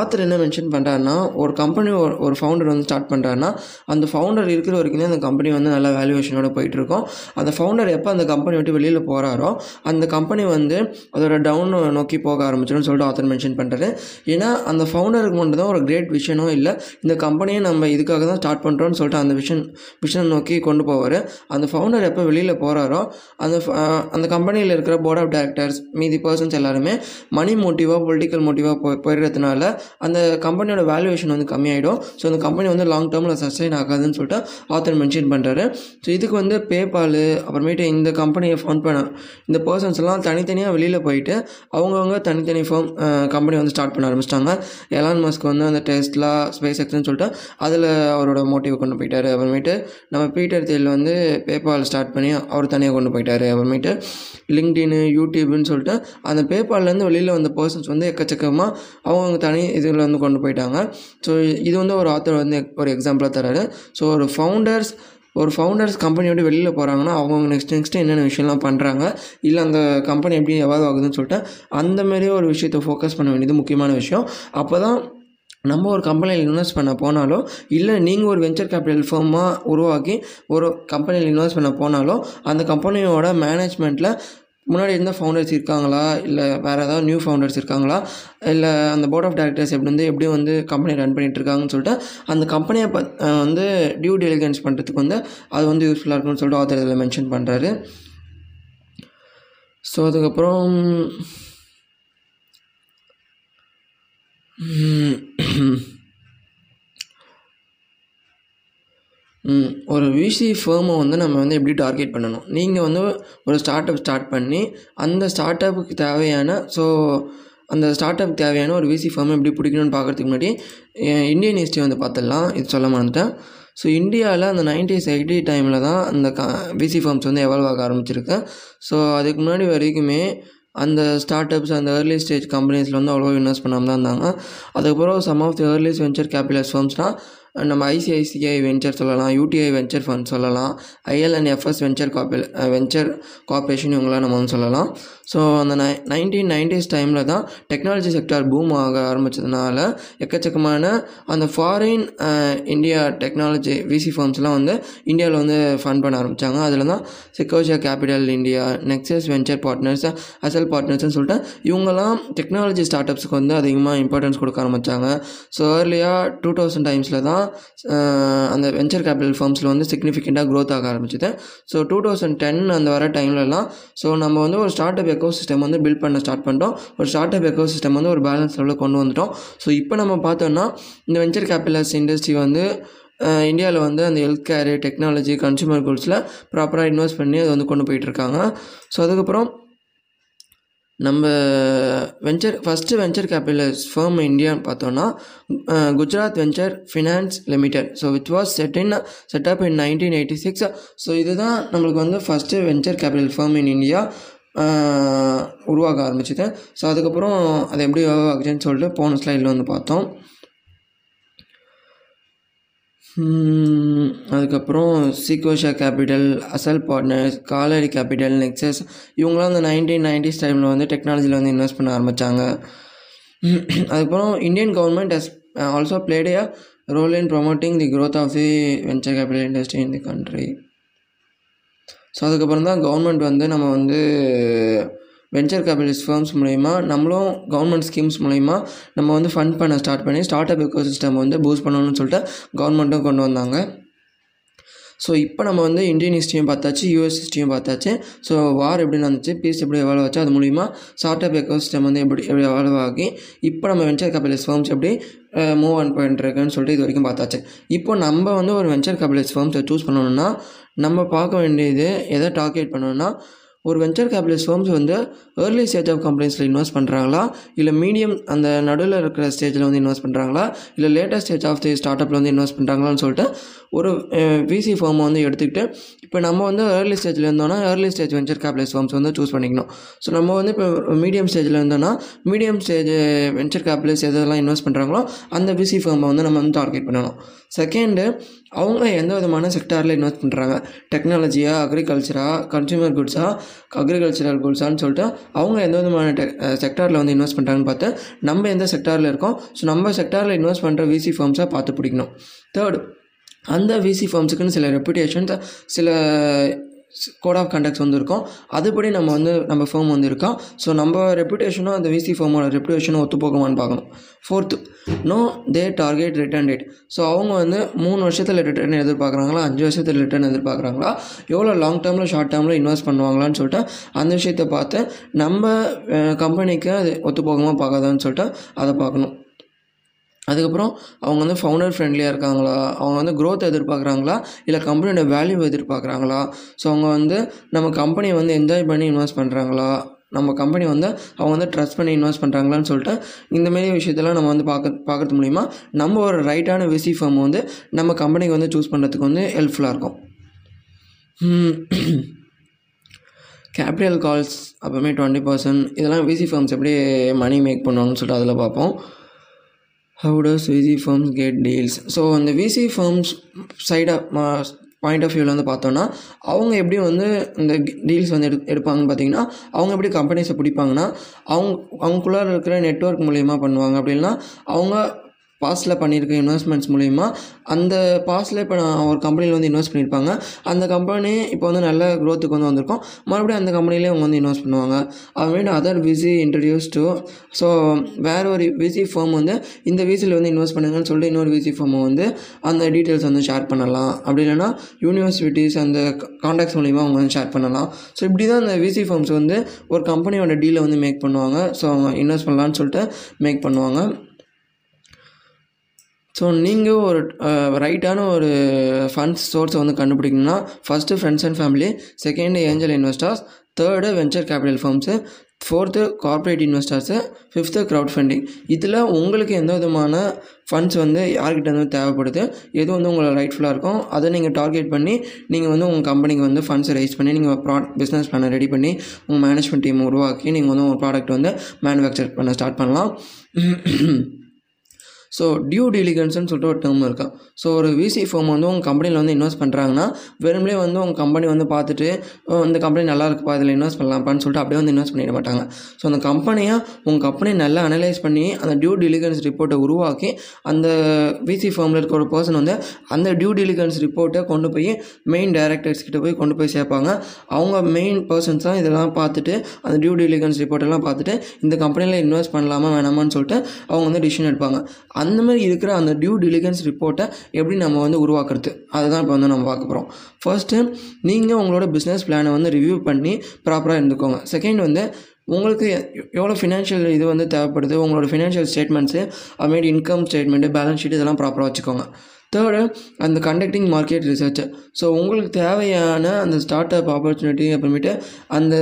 ஆத்தர் என்ன மென்ஷன் பண்ணுறாருன்னா, ஒரு கம்பெனி ஒரு ஃபவுண்டர் வந்து ஸ்டார்ட் பண்ணுறாருன்னா அந்த ஃபவுண்டர் இருக்கிற வரைக்கும் அந்த கம்பெனி வந்து நல்ல வேல்யூவேஷனோடு போயிட்டுருக்கோம். அந்த ஃபவுண்டர் எப்போ அந்த கம்பெனி விட்டு வெளியில் போகிறாரோ அந்த கம்பெனி வந்து அதோட டவுன் நோக்கி போக ஆரம்பிச்சிடும் சொல்லிட்டு ஆத்தர் மென்ஷன் பண்ணுறாரு. ஏன்னா அந்த ஃபவுண்டருக்கு மட்டும் தான் ஒரு கிரேட் விஷனும் இல்லை, இந்த கம்பெனியை நம்ம இதுக்காக தான் ஸ்டார்ட் பண்ணுறோன்னு சொல்லிட்டு அந்த விஷனை நோக்கி கொண்டு போவார். அந்த ஃபவுண்டர் எப்போ வெளியில் போகிறாரோ அந்த கம்பெனியில் இருக்கிற போர்ட் ஆஃப் டைரக்டர்ஸ், மீதி பர்சன்ஸ் எல்லாருமே மணி மோட்டிவாக, பொலிட்டிக்கல் மோட்டிவாக போயிடுறதுனால அந்த கம்பெனியோட வேல்யூவேஷன் வந்து கம்மியாகிடும். ஸோ அந்த கம்பெனி வந்து லாங் டேர்மில் சஸ்டெயின் ஆகாதுன்னு சொல்லிட்டு ஆத்தர் மென்ஷன் பண்ணுறாரு. ஸோ இதுக்கு வந்து பேபால், அப்புறமேட்டு இந்த கம்பெனியை ஃபவுண்ட் பண்ண இந்த பர்சன்ஸ் எல்லாம் தனித்தனியாக வெளியில் போயிட்டு அவங்கவுங்க தனித்தனி கம்பெனி வந்து ஸ்டார்ட் பண்ண ஆரம்பிச்சிட்டாங்க. எலான் மஸ்க் வந்து அந்த டெஸ்லா, ஸ்பேஸ் எக்ஸ்ன்னு சொல்லிட்டு அதில் அவரோட மோட்டிவை கொண்டு போயிட்டார். அப்புறமேட்டு நம்ம பீட்டர் தியல் வந்து பேபால் ஸ்டார்ட் பண்ணி அவர் தனியாக கொண்டு போயிட்டார். அப்புறமேட்டு லிங்க்டின்னு, யூடியூப்னு சொல்லிட்டு அந்த பேபால்லேருந்து வெளியில் வந்த பர்சன்ஸ் வந்து எக்கச்சக்கமாக அவங்கவுங்க தனி இதில் வந்து கொண்டு போயிட்டாங்க. ஸோ இது வந்து ஒரு ஆத்தர் வந்து ஒரு எக்ஸாம்பிளாக தராரு. ஸோ ஒரு ஃபவுண்டர்ஸ் கம்பெனியோட வெளியில் போகிறாங்கன்னா அவங்க நெக்ஸ்ட்டு என்னென்ன விஷயம்லாம் பண்ணுறாங்க, இல்லை அந்த கம்பெனி எப்படி எவால்வ் ஆகுதுன்னு சொல்லிட்டு அந்தமாரி ஒரு விஷயத்தை ஃபோக்கஸ் பண்ண வேண்டியது முக்கியமான விஷயம். அப்போ தான் நம்ம ஒரு கம்பெனியில் இன்வெஸ்ட் பண்ண போனாலோ, இல்லை நீங்கள் ஒரு வெஞ்சர் கேபிட்டல் ஃபார்மாக உருவாக்கி ஒரு கம்பெனியில் இன்வெஸ்ட் பண்ண போனாலோ, அந்த கம்பெனியோட மேனேஜ்மெண்ட்டில் முன்னாடி இருந்தால் ஃபவுண்டர்ஸ் இருக்காங்களா, இல்லை வேறு ஏதாவது நியூ ஃபவுண்டர்ஸ் இருக்காங்களா, இல்லை அந்த போர்ட் ஆஃப் டைரக்டர்ஸ் எப்படி வந்து கம்பெனி ரன் பண்ணிகிட்ருக்காங்கன்னு சொல்லிட்டு அந்த கம்பெனியை வந்து டியூ டெலிகன்ஸ் பண்ணுறதுக்கு வந்து அது வந்து யூஸ்ஃபுல்லாக இருக்குன்னு சொல்லிட்டு ஆத்தர் இதில் மென்ஷன் பண்ணுறாரு. ஸோ அதுக்கப்புறம் ஒரு விசி ஃபேர்மை வந்து நம்ம வந்து எப்படி டார்கெட் பண்ணணும், நீங்கள் வந்து ஒரு ஸ்டார்ட் அப் ஸ்டார்ட் பண்ணி அந்த ஸ்டார்ட் அப்புக்கு தேவையான அந்த ஸ்டார்ட் அப்புக்கு தேவையான ஒரு விசி ஃபேர்மை எப்படி பிடிக்கணும்னு பார்க்குறதுக்கு முன்னாடி இந்தியன் ஹிஸ்ட்ரி வந்து பார்த்துடலாம். இது சொல்ல மாட்டேன். ஸோ இந்தியாவில் அந்த 1980 டைமில் தான் அந்த விசி ஃபேர்ம்ஸ் வந்து எவால்வ் ஆக ஆரம்பிச்சிருக்கு. ஸோ அதுக்கு முன்னாடி வரைக்குமே அந்த ஸ்டார்ட் அப்ஸ், அந்த ஏர்லி ஸ்டேஜ் கம்பெனிஸில் வந்து அவ்வளோ இன்வெஸ்ட் பண்ணாமல் தான் இருந்தாங்க. அதுக்கப்புறம் some of the early venture capital ஃபார்ம்ஸ்னால் நம்ம ஐசிஐசிஐ வெஞ்சர் சொல்லலாம், யூடிஐ வெஞ்சர் ஃபண்ட் சொல்லலாம், IL and FS venture corporation, இவங்களாம் நம்ம வந்து சொல்லலாம். ஸோ அந்த 1990s டைமில் தான் டெக்னாலஜி செக்டார் பூம் ஆக ஆரம்பித்ததுனால எக்கச்சக்கமான அந்த ஃபாரின் இந்தியா டெக்னாலஜி விசி ஃபார்ம்ஸ்லாம் வந்து இந்தியாவில் வந்து ஃபண்ட் பண்ண ஆரம்பித்தாங்க. அதில் தான் Sequoia capital India, Nexus venture partners, Accel பார்ட்னர்ஸ்னு சொல்லிட்டு இவங்கெல்லாம் டெக்னாலஜி ஸ்டார்ட் அப்ஸுக்கு வந்து அதிகமாக இம்பார்ட்டன்ஸ் கொடுக்க ஆரம்பித்தாங்க. ஸோ ஏர்லியாக 2000 டைம்ஸில் தான் அந்த வெஞ்சர் கேபிட்டல் ஃபார்ம்ஸில் வந்து சிக்னிஃபிகண்ட்டாக க்ரோத் ஆக ஆரம்பிச்சுது. ஸோ 2010 அந்த வர டைம்லலாம் ஸோ நம்ம வந்து ஒரு ஸ்டார்ட் அப் எக்கோ சிஸ்டம் வந்து பில்ட் பண்ண ஸ்டார்ட் பண்ணிட்டோம். ஒரு ஸ்டார்ட் அப் எக்கோ சிஸ்டம் வந்து ஒரு பேலன்ஸ் லெவலில் கொண்டு வந்துட்டோம். ஸோ இப்போ நம்ம பார்த்தோன்னா இந்த வெஞ்சர் கேபிட்டல்ஸ் இண்டஸ்ட்ரி வந்து இந்தியாவில் வந்து அந்த ஹெல்த் கேர், டெக்னாலஜி, கன்சூமர் கூட்ஸில் ப்ராப்பராக இன்வெஸ்ட் பண்ணி அதை வந்து கொண்டு போயிட்டுருக்காங்க. ஸோ அதுக்கப்புறம் நம்ம ஃபஸ்ட்டு வெஞ்சர் கேபிட்டல்ஸ் ஃபர்ம் இந்தியான்னு பார்த்தோன்னா Gujarat venture finance limited. So which was setup in 1986. So இதுதான் நம்மளுக்கு வந்து first venture capital firm in India உருவாக ஆரம்பிச்சுது. ஸோ அதுக்கப்புறம் அது எப்படி ஆகுதுன்னு சொல்லிட்டு போன ஸ்லைடில் வந்து பார்த்தோம். அதுக்கப்புறம் Sequoia capital, Accel partners, Kalaari capital, Nexus இவங்களாம் அந்த 1990s டைமில் வந்து டெக்னாலஜியில் வந்து இன்வெஸ்ட் பண்ண ஆரம்பித்தாங்க. அதுக்கப்புறம் Indian government has also played a role in promoting the growth of the venture capital industry in the country. So அதுக்கப்புறம் தான் கவர்மெண்ட் வந்து நம்ம வந்து வெஞ்சர் கேபிட்டலிஸ்ட் ஃபர்ம்ஸ் மூலயமா நம்மளும் கவர்மெண்ட் ஸ்கீம்ஸ் மூலயமா நம்ம வந்து ஃபண்ட் பண்ண ஸ்டார்ட் பண்ணி ஸ்டார்ட் அப் எக்கோ சிஸ்டம் வந்து பூஸ்ட் பண்ணணும்னு சொல்லிட்டு கவர்மெண்ட்டும் கொண்டு வந்தாங்க. ஸோ இப்போ நம்ம வந்து இந்தியன் ஹிஸ்ட்ரியும் பார்த்தாச்சு, யூஎஸ் ஹிஸ்ட்ரியும் பார்த்தாச்சு. ஸோ வார் எப்படி நடந்துச்சு, பீஸ் எப்படி எவ்வளோ ஆச்சு, அது மூலிமா ஸ்டார்ட் அப் எக்கோ சிஸ்டம் வந்து எப்படி எவ்வளோ ஆகி இப்போ நம்ம வெஞ்சர் கேபிட்டலிஸ்ட் ஃபர்ம்ஸ் எப்படி மூவ் ஆன் பண்ணிட்டுருக்குன்னு சொல்லிட்டு இது வரைக்கும் பார்த்தாச்சு. இப்போ நம்ம வந்து ஒரு வெஞ்சர் கேபிட்டலிஸ்ட் ஃபர்ம்ஸை சூஸ் பண்ணணும்னா நம்ம பார்க்க வேண்டியது எதை டார்கெட் பண்ணணும்னா, ஒரு வெஞ்சர் கேபிட்டலிஸ்ட் ஃபர்ம்ஸ் வந்து ஏர்லி ஸ்டேஜ் ஆஃப் கம்பெனிஸில் இன்வெஸ்ட் பண்ணுறாங்களா, இல்லை மீடியம் அந்த நடுவில் இருக்கிற ஸ்டேஜில் வந்து இன்வெஸ்ட் பண்ணுறாங்களா, இல்லை லேட்டஸ்ட் ஸ்டேஜ் ஆஃப் தி ஸ்டார்ட் அப்பில் வந்து இன்வெஸ்ட் பண்ணுறாங்களான்னு சொல்லிட்டு ஒரு விசி ஃபார்மை வந்து எடுத்துக்கிட்டு இப்போ நம்ம வந்து ஏர்லி ஸ்டேஜில் இருந்தோம்னா early stage venture capitalist firms வந்து சூஸ் பண்ணிக்கணும். ஸோ நம்ம வந்து இப்போ மீடியம் ஸ்டேஜில் இருந்தோம்னா மீடியம் ஸ்டேஜ் வெஞ்சர் கேபிட்டலிஸ்ட் எதெல்லாம் இன்வெஸ்ட் பண்ணுறாங்களோ அந்த விசி ஃபார்மை வந்து நம்ம வந்து டார்கெட் பண்ணணும். செகண்டு, அவங்க எந்த விதமான செக்டாரில் இன்வெஸ்ட் பண்ணுறாங்க, டெக்னாலஜியா, அக்ரிகல்ச்சரா, கன்சூமர் குட்ஸா, அக்ரிகல்ச்சரல் குட்ஸான்னு சொல்லிட்டு அவங்க எந்த விதமான செக்டாரில் வந்து இன்வெஸ்ட் பண்ணுறாங்கன்னு பார்த்து நம்ம எந்த செக்டாரில் இருக்கோம், ஸோ நம்ம செக்டாரில் இன்வெஸ்ட் பண்ணுற விசி ஃபார்ம்ஸாக பார்த்து பிடிக்கணும். தேர்டு, அந்த விசி ஃபார்ம்ஸுக்குன்னு சில ரெப்யூட்டேஷன்ஸ், சில கோட் ஆஃப் கண்டக்ட்ஸ் வந்து இருக்கும். அதுபடி நம்ம வந்து நம்ம ஃபார்ம் வந்து இருக்கோம். ஸோ நம்ம ரெப்யூட்டேஷனும் அந்த விசி ஃபார்மோட ரெப்யூட்டேஷனும் ஒத்து போகுமான்னு பார்க்கணும். ஃபோர்த்து, நோ தே டார்கெட் ரிட்டர்ன் டேட். ஸோ அவங்க வந்து 3 வருஷத்தில் ரிட்டர்ன் எதிர்பார்க்குறாங்களா, 5 வருஷத்தில் ரிட்டர்ன் எதிர்பார்க்குறாங்களா, எவ்வளோ லாங் டேர்மில் ஷார்ட் டேர்மில் இன்வெஸ்ட் பண்ணுவாங்களான்னு சொல்லிட்டு அந்த விஷயத்தை பார்த்து நம்ம கம்பெனிக்கு அது ஒத்து போகுமா பார்க்காதான்னு சொல்லிட்டு அதை பார்க்கணும். அதுக்கப்புறம் அவங்க வந்து ஃபவுண்டர் ஃப்ரெண்ட்லியாக இருக்காங்களா, அவங்க வந்து க்ரோத் எதிர்பார்க்குறாங்களா, இல்லை கம்பெனியோட வேல்யூ எதிர்பார்க்குறாங்களா, ஸோ அவங்க வந்து நம்ம கம்பெனியை வந்து என்ஜாய் பண்ணி இன்வெஸ்ட் பண்ணுறாங்களா, நம்ம கம்பெனி வந்து அவங்க வந்து ட்ரஸ்ட் பண்ணி இன்வெஸ்ட் பண்ணுறாங்களான்னு சொல்லிட்டு இந்தமாரி விஷயத்தெல்லாம் நம்ம வந்து பார்க்கறது மூலிமா நம்ம ஒரு ரைட்டான விசி ஃபார்ம் வந்து நம்ம கம்பெனிக்கு வந்து சூஸ் பண்ணுறதுக்கு வந்து ஹெல்ப்ஃபுல்லாக இருக்கும். கேபிட்டல் கால்ஸ் அப்போவுமே 20% இதெல்லாம் விசி ஃபார்ம்ஸ் எப்படி மணி மேக் பண்ணுவாங்கன்னு சொல்லிட்டு அதில் பார்ப்போம். How does VC firms get deals? So அந்த VC firms side point of வியூவில் வந்து பார்த்தோன்னா அவங்க எப்படி வந்து இந்த டீல்ஸ் வந்து எடுப்பாங்கன்னு பார்த்தீங்கன்னா, அவங்க எப்படி கம்பெனிஸை பிடிப்பாங்கன்னா அவங்களுக்குள்ளே இருக்கிற நெட்வொர்க் மூலயமா பண்ணுவாங்க. அப்படின்னா அவங்க பாஸ்ட்டில் பண்ணியிருக்க இன்வெஸ்ட்மெண்ட்ஸ் மூலிமா அந்த பாஸ்ட்டில் இப்போ நான் ஒரு கம்பெனியில் வந்து இன்வெஸ்ட் பண்ணியிருப்பாங்க, அந்த கம்பெனி இப்போ வந்து நல்ல க்ரோத்துக்கு வந்து வந்திருக்கோம், மறுபடியும் அந்த கம்பெனிலேயே அவங்க வந்து இன்வெஸ்ட் பண்ணுவாங்க. அதுமாரி other VC introduce to so வேறு ஒரு விசி ஃபார்ம் வந்து இந்த விசியில் வந்து இன்வெஸ்ட் பண்ணுங்கன்னு சொல்லிட்டு இன்னொரு விசி ஃபார்மை வந்து அந்த டீட்டெயில்ஸ் வந்து ஷேர் பண்ணலாம். அப்படி இல்லைன்னா யூனிவர்சிட்டிஸ் அந்த கான்டாக்ட்ஸ் மூலிமா அவங்க வந்து ஷேர் பண்ணலாம். ஸோ இப்படி தான் அந்த விசி ஃபார்ம்ஸ் வந்து ஒரு கம்பெனியோட டீலை வந்து மேக் பண்ணுவாங்க. ஸோ அவங்க இன்வெஸ்ட் பண்ணலான்னு சொல்லிட்டு மேக் பண்ணுவாங்க. ஸோ நீங்கள் ஒரு ரைட்டான ஒரு ஃபண்ட்ஸ் சோர்ஸை வந்து கண்டுபிடிக்கணும்னா first friends and family, second angel investors, third venture capital firms, fourth corporate investors, fifth crowd funding. இதில் உங்களுக்கு எந்த விதமான ஃபண்ட்ஸ் வந்து யார்கிட்ட வந்து தேவைப்படுது, எது வந்து உங்களை ரைட்ஃபுல்லாக இருக்கும், அதை நீங்கள் டார்கெட் பண்ணி நீங்கள் வந்து உங்கள் கம்பெனிக்கு வந்து ஃபண்ட்ஸை ரைஸ் பண்ணி நீங்கள் பிஸ்னஸ் பிளானை ரெடி பண்ணி உங்கள் மேனேஜ்மெண்ட் டீம் உருவாக்கி நீங்கள் வந்து உங்கள் ப்ராடக்ட் வந்து மேனுஃபேக்சர் பண்ண ஸ்டார்ட் பண்ணலாம். ஸோ டியூ டெலிகன்ஸ்ன்னு சொல்லிட்டு ஒரு டேர்ம் இருக்கா. ஸோ ஒரு விசி ஃபார்ம் வந்து உங்கள் கம்பெனியில் வந்து இன்வெஸ்ட் பண்ணுறாங்கன்னா வெறுமனே வந்து உங்கள் கம்பெனி வந்து பார்த்துட்டு இந்த கம்பெனி நல்லா இருக்குப்பா இதில் இன்வெஸ்ட் பண்ணலாம்ப்பான்னு சொல்லிட்டு அப்படியே வந்து இன்வெஸ்ட் பண்ணிட மாட்டாங்க. ஸோ அந்த கம்பெனியை உங்கள் கம்பெனி நல்லா அனலைஸ் பண்ணி அந்த டியூ டெலிகன்ஸ் ரிப்போர்ட்டை உருவாக்கி அந்த விசி ஃபார்மில் இருக்கிற ஒரு பர்சன் வந்து அந்த டியூ டெலிகன்ஸ் ரிப்போர்ட்டை கொண்டு போய் மெயின் டைரக்டர்ஸ் கிட்ட போய் கொண்டு போய் சேர்ப்பாங்க. அவங்க மெயின் பர்சன்ஸ் தான் இதெல்லாம் பார்த்துட்டு அந்த டியூ டெலிகன்ஸ் ரிப்போர்ட்டெல்லாம் பார்த்துட்டு இந்த கம்பெனியில் இன்வெஸ்ட் பண்ணலாமா வேணாமான்னு சொல்லிட்டு அவங்க வந்து டிசிஷன் எடுப்பாங்க. அந்த மாதிரி இருக்கிற அந்த டியூ டிலிஜென்ஸ் ரிப்போர்ட்டை எப்படி நம்ம வந்து உருவாக்குறது அதுதான் இப்போ வந்து நம்ம பார்க்க போகிறோம். ஃபர்ஸ்ட்டு நீங்கள் உங்களோட பிஸ்னஸ் பிளானை வந்து ரிவ்யூ பண்ணி ப்ராப்பராக இருந்துக்கோங்க. செகண்ட் வந்து உங்களுக்கு எவ்வளோ ஃபினான்ஷியல் இது வந்து தேவைப்படுது, உங்களோட ஃபினான்ஷியல் ஸ்டேட்மெண்ட்ஸு, அதுமாரி இன்கம் ஸ்டேட்மெண்ட்டு, பேலன்ஸ் ஷீட் இதெல்லாம் ப்ராப்பராக வச்சுக்கோங்க. தேர்டு, அந்த கண்டக்டிங் மார்க்கெட் ரிசர்ச்சு. ஸோ உங்களுக்கு தேவையான அந்த ஸ்டார்ட் அப் ஆப்பர்ச்சுனிட்டி, அப்புறமேட்டு அந்த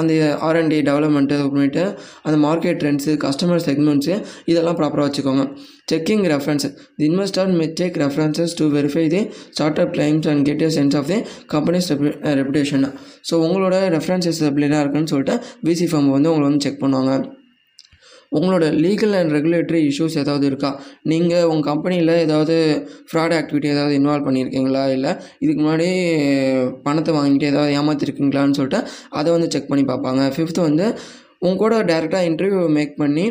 அந்த ஆர்என்டி டெவலப்மெண்ட்டு, அப்புறமேட்டு அந்த மார்க்கெட் ட்ரெண்ட்ஸு, கஸ்டமர் செக்மெண்ட்ஸு இதெல்லாம் ப்ராப்பராக வச்சுக்கோங்க. Checking reference. The investor may check references to verify the startup claims and get a sense of the companies reputation. So உங்களோட references அப்படிலாம் இருக்குன்னு சொல்லிட்டு பிசி ஃபார்ம் வந்து உங்களை வந்து செக் பண்ணுவாங்க. உங்களோட லீகல் அண்ட் ரெகுலேட்டரி இஷ்யூஸ் ஏதாவது இருக்கா, நீங்கள் உங்கள் கம்பெனியில் ஏதாவது ஃப்ராட் ஆக்டிவிட்டி ஏதாவது இன்வால்வ் பண்ணியிருக்கீங்களா, இல்லை இதுக்கு முன்னாடி பணத்தை வாங்கிட்டு ஏதாவது ஏமாத்திருக்கீங்களான்னு சொல்லிட்டு அதை வந்து செக் பண்ணி பார்ப்பாங்க. ஃபிஃப்த்து வந்து உங்கள் கூட டேரெக்டாக இன்டர்வியூ மேக் பண்ணி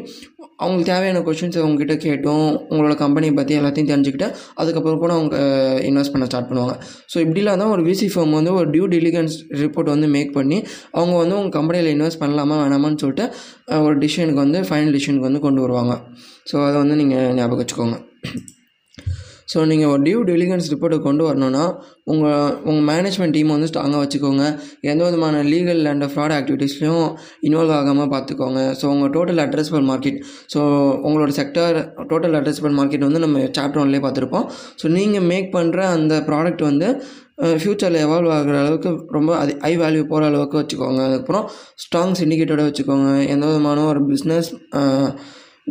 அவங்களுக்கு தேவையான கொஷின்ஸை உங்ககிட்ட கேட்டும் உங்களோட கம்பெனியை பற்றி எல்லாத்தையும் தெரிஞ்சுக்கிட்டு அதுக்கப்புறம் கூட அவங்க இன்வெஸ்ட் பண்ண ஸ்டார்ட் பண்ணுவாங்க. ஸோ இப்படிலாம் தான் ஒரு விசி ஃபார்ம் வந்து ஒரு டியூ டிலிஜென்ஸ் ரிப்போர்ட் வந்து மேக் பண்ணி அவங்க வந்து உங்கள் கம்பெனியில் இன்வெஸ்ட் பண்ணலாமா வேணாமான்னு சொல்லிட்டு ஒரு டிசிஷனுக்கு வந்து ஃபைனல் டிசிஷனுக்கு வந்து கொண்டு வருவாங்க. ஸோ அதை வந்து நீங்கள் ஞாபகம் வச்சுக்கோங்க. ஸோ நீங்கள் ஒரு டியூ டிலிஜென்ஸ் ரிப்போர்ட்டை கொண்டு வரணும்னா உங்கள் மேனேஜ்மெண்ட் டீமை வந்து ஸ்ட்ராங்காக வச்சுக்கோங்க. எந்த விதமான லீகல் அண்ட் ஃப்ராட் ஆக்டிவிட்டீஸ்லையும் இன்வால்வ் ஆகாமல் பார்த்துக்கோங்க. ஸோ உங்கள் டோட்டல் அட்ரஸபிள் மார்க்கெட், ஸோ உங்களோட செக்டர் டோட்டல் அட்ரஸபிள் மார்க்கெட் வந்து நம்ம சாப்டர் 1லேயே பார்த்துருப்போம். ஸோ நீங்கள் மேக் பண்ணுற அந்த ப்ராடக்ட் வந்து ஃப்யூச்சரில் எவால்வ் ஆகிற அளவுக்கு ரொம்ப ஹை வேல்யூ போகிற அளவுக்கு வச்சுக்கோங்க. அதுக்கப்புறம் ஸ்ட்ராங் சிண்டிகேட்டோட வச்சுக்கோங்க. எந்த விதமான ஒரு பிஸ்னஸ்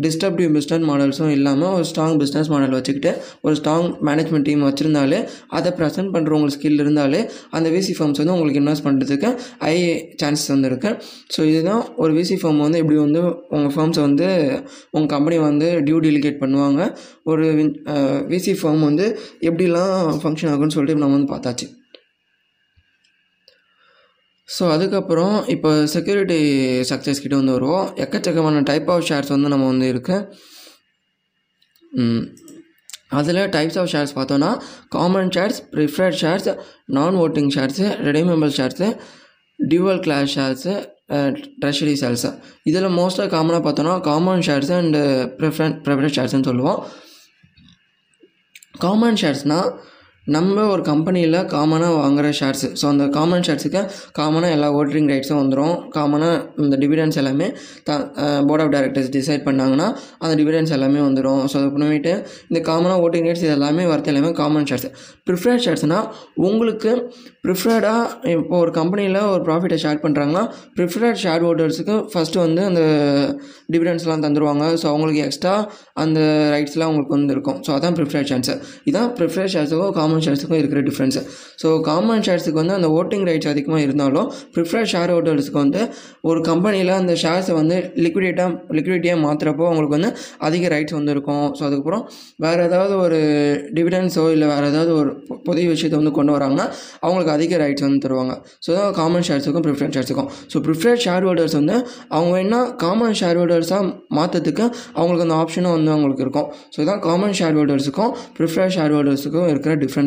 டிஸ்டர்ப்டிவ் பிஸ்னஸ் மாடல்ஸும் இல்லாமல் ஒரு ஸ்ட்ராங் பிஸ்னஸ் மாடல் வச்சுக்கிட்டு ஒரு ஸ்ட்ராங் மேனேஜ்மெண்ட் டீம் வச்சுருந்தாலே, அதை ப்ரெசென்ட் பண்ணுற உங்களுக்கு ஸ்கில் இருந்தாலே அந்த விசி ஃபார்ம்ஸ் வந்து உங்களுக்கு இன்வெஸ்ட் பண்ணுறதுக்கு ஹை சான்சஸ் வந்து இருக்குது. ஸோ இதுதான் ஒரு விசி ஃபார்ம் வந்து இப்படி வந்து உங்கள் ஃபார்ம்ஸை வந்து உங்கள் கம்பெனி வந்து டியூ டிலிகேட் பண்ணுவாங்க. ஒரு விசி ஃபார்ம் வந்து எப்படிலாம் ஃபங்க்ஷன் ஆகுன்னு சொல்லிட்டு நம்ம வந்து பார்த்தாச்சு. ஸோ அதுக்கப்புறம் இப்போ செக்யூரிட்டி ஸ்ட்ரக்சர்ஸ் கிட்டே வந்து வருவோம். எக்கச்சக்கமான டைப் ஆஃப் ஷேர்ஸ் வந்து நம்ம வந்து இருக்குது. அதில் டைப்ஸ் ஆஃப் ஷேர்ஸ் பார்த்தோன்னா common shares, preferred shares, non voting shares, redeemable shares, dual class shares, treasury shares. இதில் மோஸ்ட்டாக காமனாக பார்த்தோன்னா காமன் ஷேர்ஸு அண்டு ப்ரிஃபர்ட் ஷேர்ஸ்ன்னு சொல்லுவோம். காமன் ஷேர்ஸ்னால் நம்ம ஒரு கம்பெனியில் காமனாக வாங்குகிற ஷேர்ஸு. ஸோ அந்த காமன் ஷேர்ஸுக்கு காமனாக எல்லா ஓட்டரிங் ரைட்ஸும் வந்துடும். காமனாக இந்த டிவிடெண்ட்ஸ் எல்லாமே போர்ட் ஆஃப் டைரக்டர்ஸ் டிசைட் பண்ணாங்கன்னா அந்த டிவிடெண்ட்ஸ் எல்லாமே வந்துடும். ஸோ அதுக்கப்புறமேட்டு இந்த காமனாக ஓட்டிங் ரைட்ஸ் இது எல்லாமே வரது எல்லாமே காமன் ஷேர்ஸ். ப்ரிஃபர்ட் ஷேர்ஸ்னால் உங்களுக்கு ப்ரிஃபர்டாக இப்போ ஒரு கம்பெனியில் ஒரு ப்ராஃபிட்டை ஷேர் பண்ணுறாங்கன்னா ப்ரிஃபர்ட் ஷேர் ஹோல்டர்ஸுக்கு ஃபஸ்ட்டு வந்து அந்த டிவிடெண்ட்ஸ்லாம் தந்துடுவாங்க. ஸோ அவங்களுக்கு எக்ஸ்ட்ரா அந்த ரைட்ஸ்லாம் அவங்களுக்கு வந்து இருக்கும். ஸோ அதான் ப்ரிஃபர்ட் ஷேர்ஸ். இதான் ப்ரிஃபர்ட் ஷேர்ஸுக்கும் காமன் ஷேர்ஸுக்கும் இருக்கிற டிஃப்ரென்ஸு. ஸோ காமன் ஷேர்ஸுக்கு வந்து அந்த ஓட்டிங் ரைட்ஸ் அதிகமாக இருந்தாலும் ப்ரிஃபர்ட் ஷேர் ஹோல்டர்ஸுக்கு வந்து ஒரு கம்பெனியில் அந்த ஷேர்ஸை வந்து லிக்விடிட்டியாக மாற்றுறப்போ அவங்களுக்கு வந்து அதிக ரைட்ஸ் வந்து இருக்கும். ஸோ அதுக்கப்புறம் வேறு ஏதாவது ஒரு டிவிடெண்ட்ஸோ இல்லை வேறு ஏதாவது ஒரு புதிய விஷயத்தை வந்து கொண்டு வராங்கன்னா அவங்களுக்கு அதிக ரைட்ஸ் வந்து தருவாங்க. ஸோ தான் காமன் ஷேர்ஸுக்கும் ப்ரிஃபர்ட் ஷேர்ஸுக்கும். ஸோ ப்ரிஃபர்ட் ஷேர் ஹோல்டர்ஸ் வந்து அவங்க என்ன காமன் ஷேர் ஹோல்டர்ஸாக மாற்றத்துக்கு அவங்களுக்கு அந்த ஆப்ஷனும் வந்து அவங்களுக்கு இருக்கும். ஸோ இதான் காமன் ஷேர் ஹோல்டர்ஸுக்கும் ப்ரிஃபர்ட் ஷேர் ஹோல்டர்ஸுக்கும் இருக்கிற டிஃப்ரென்ஸ்.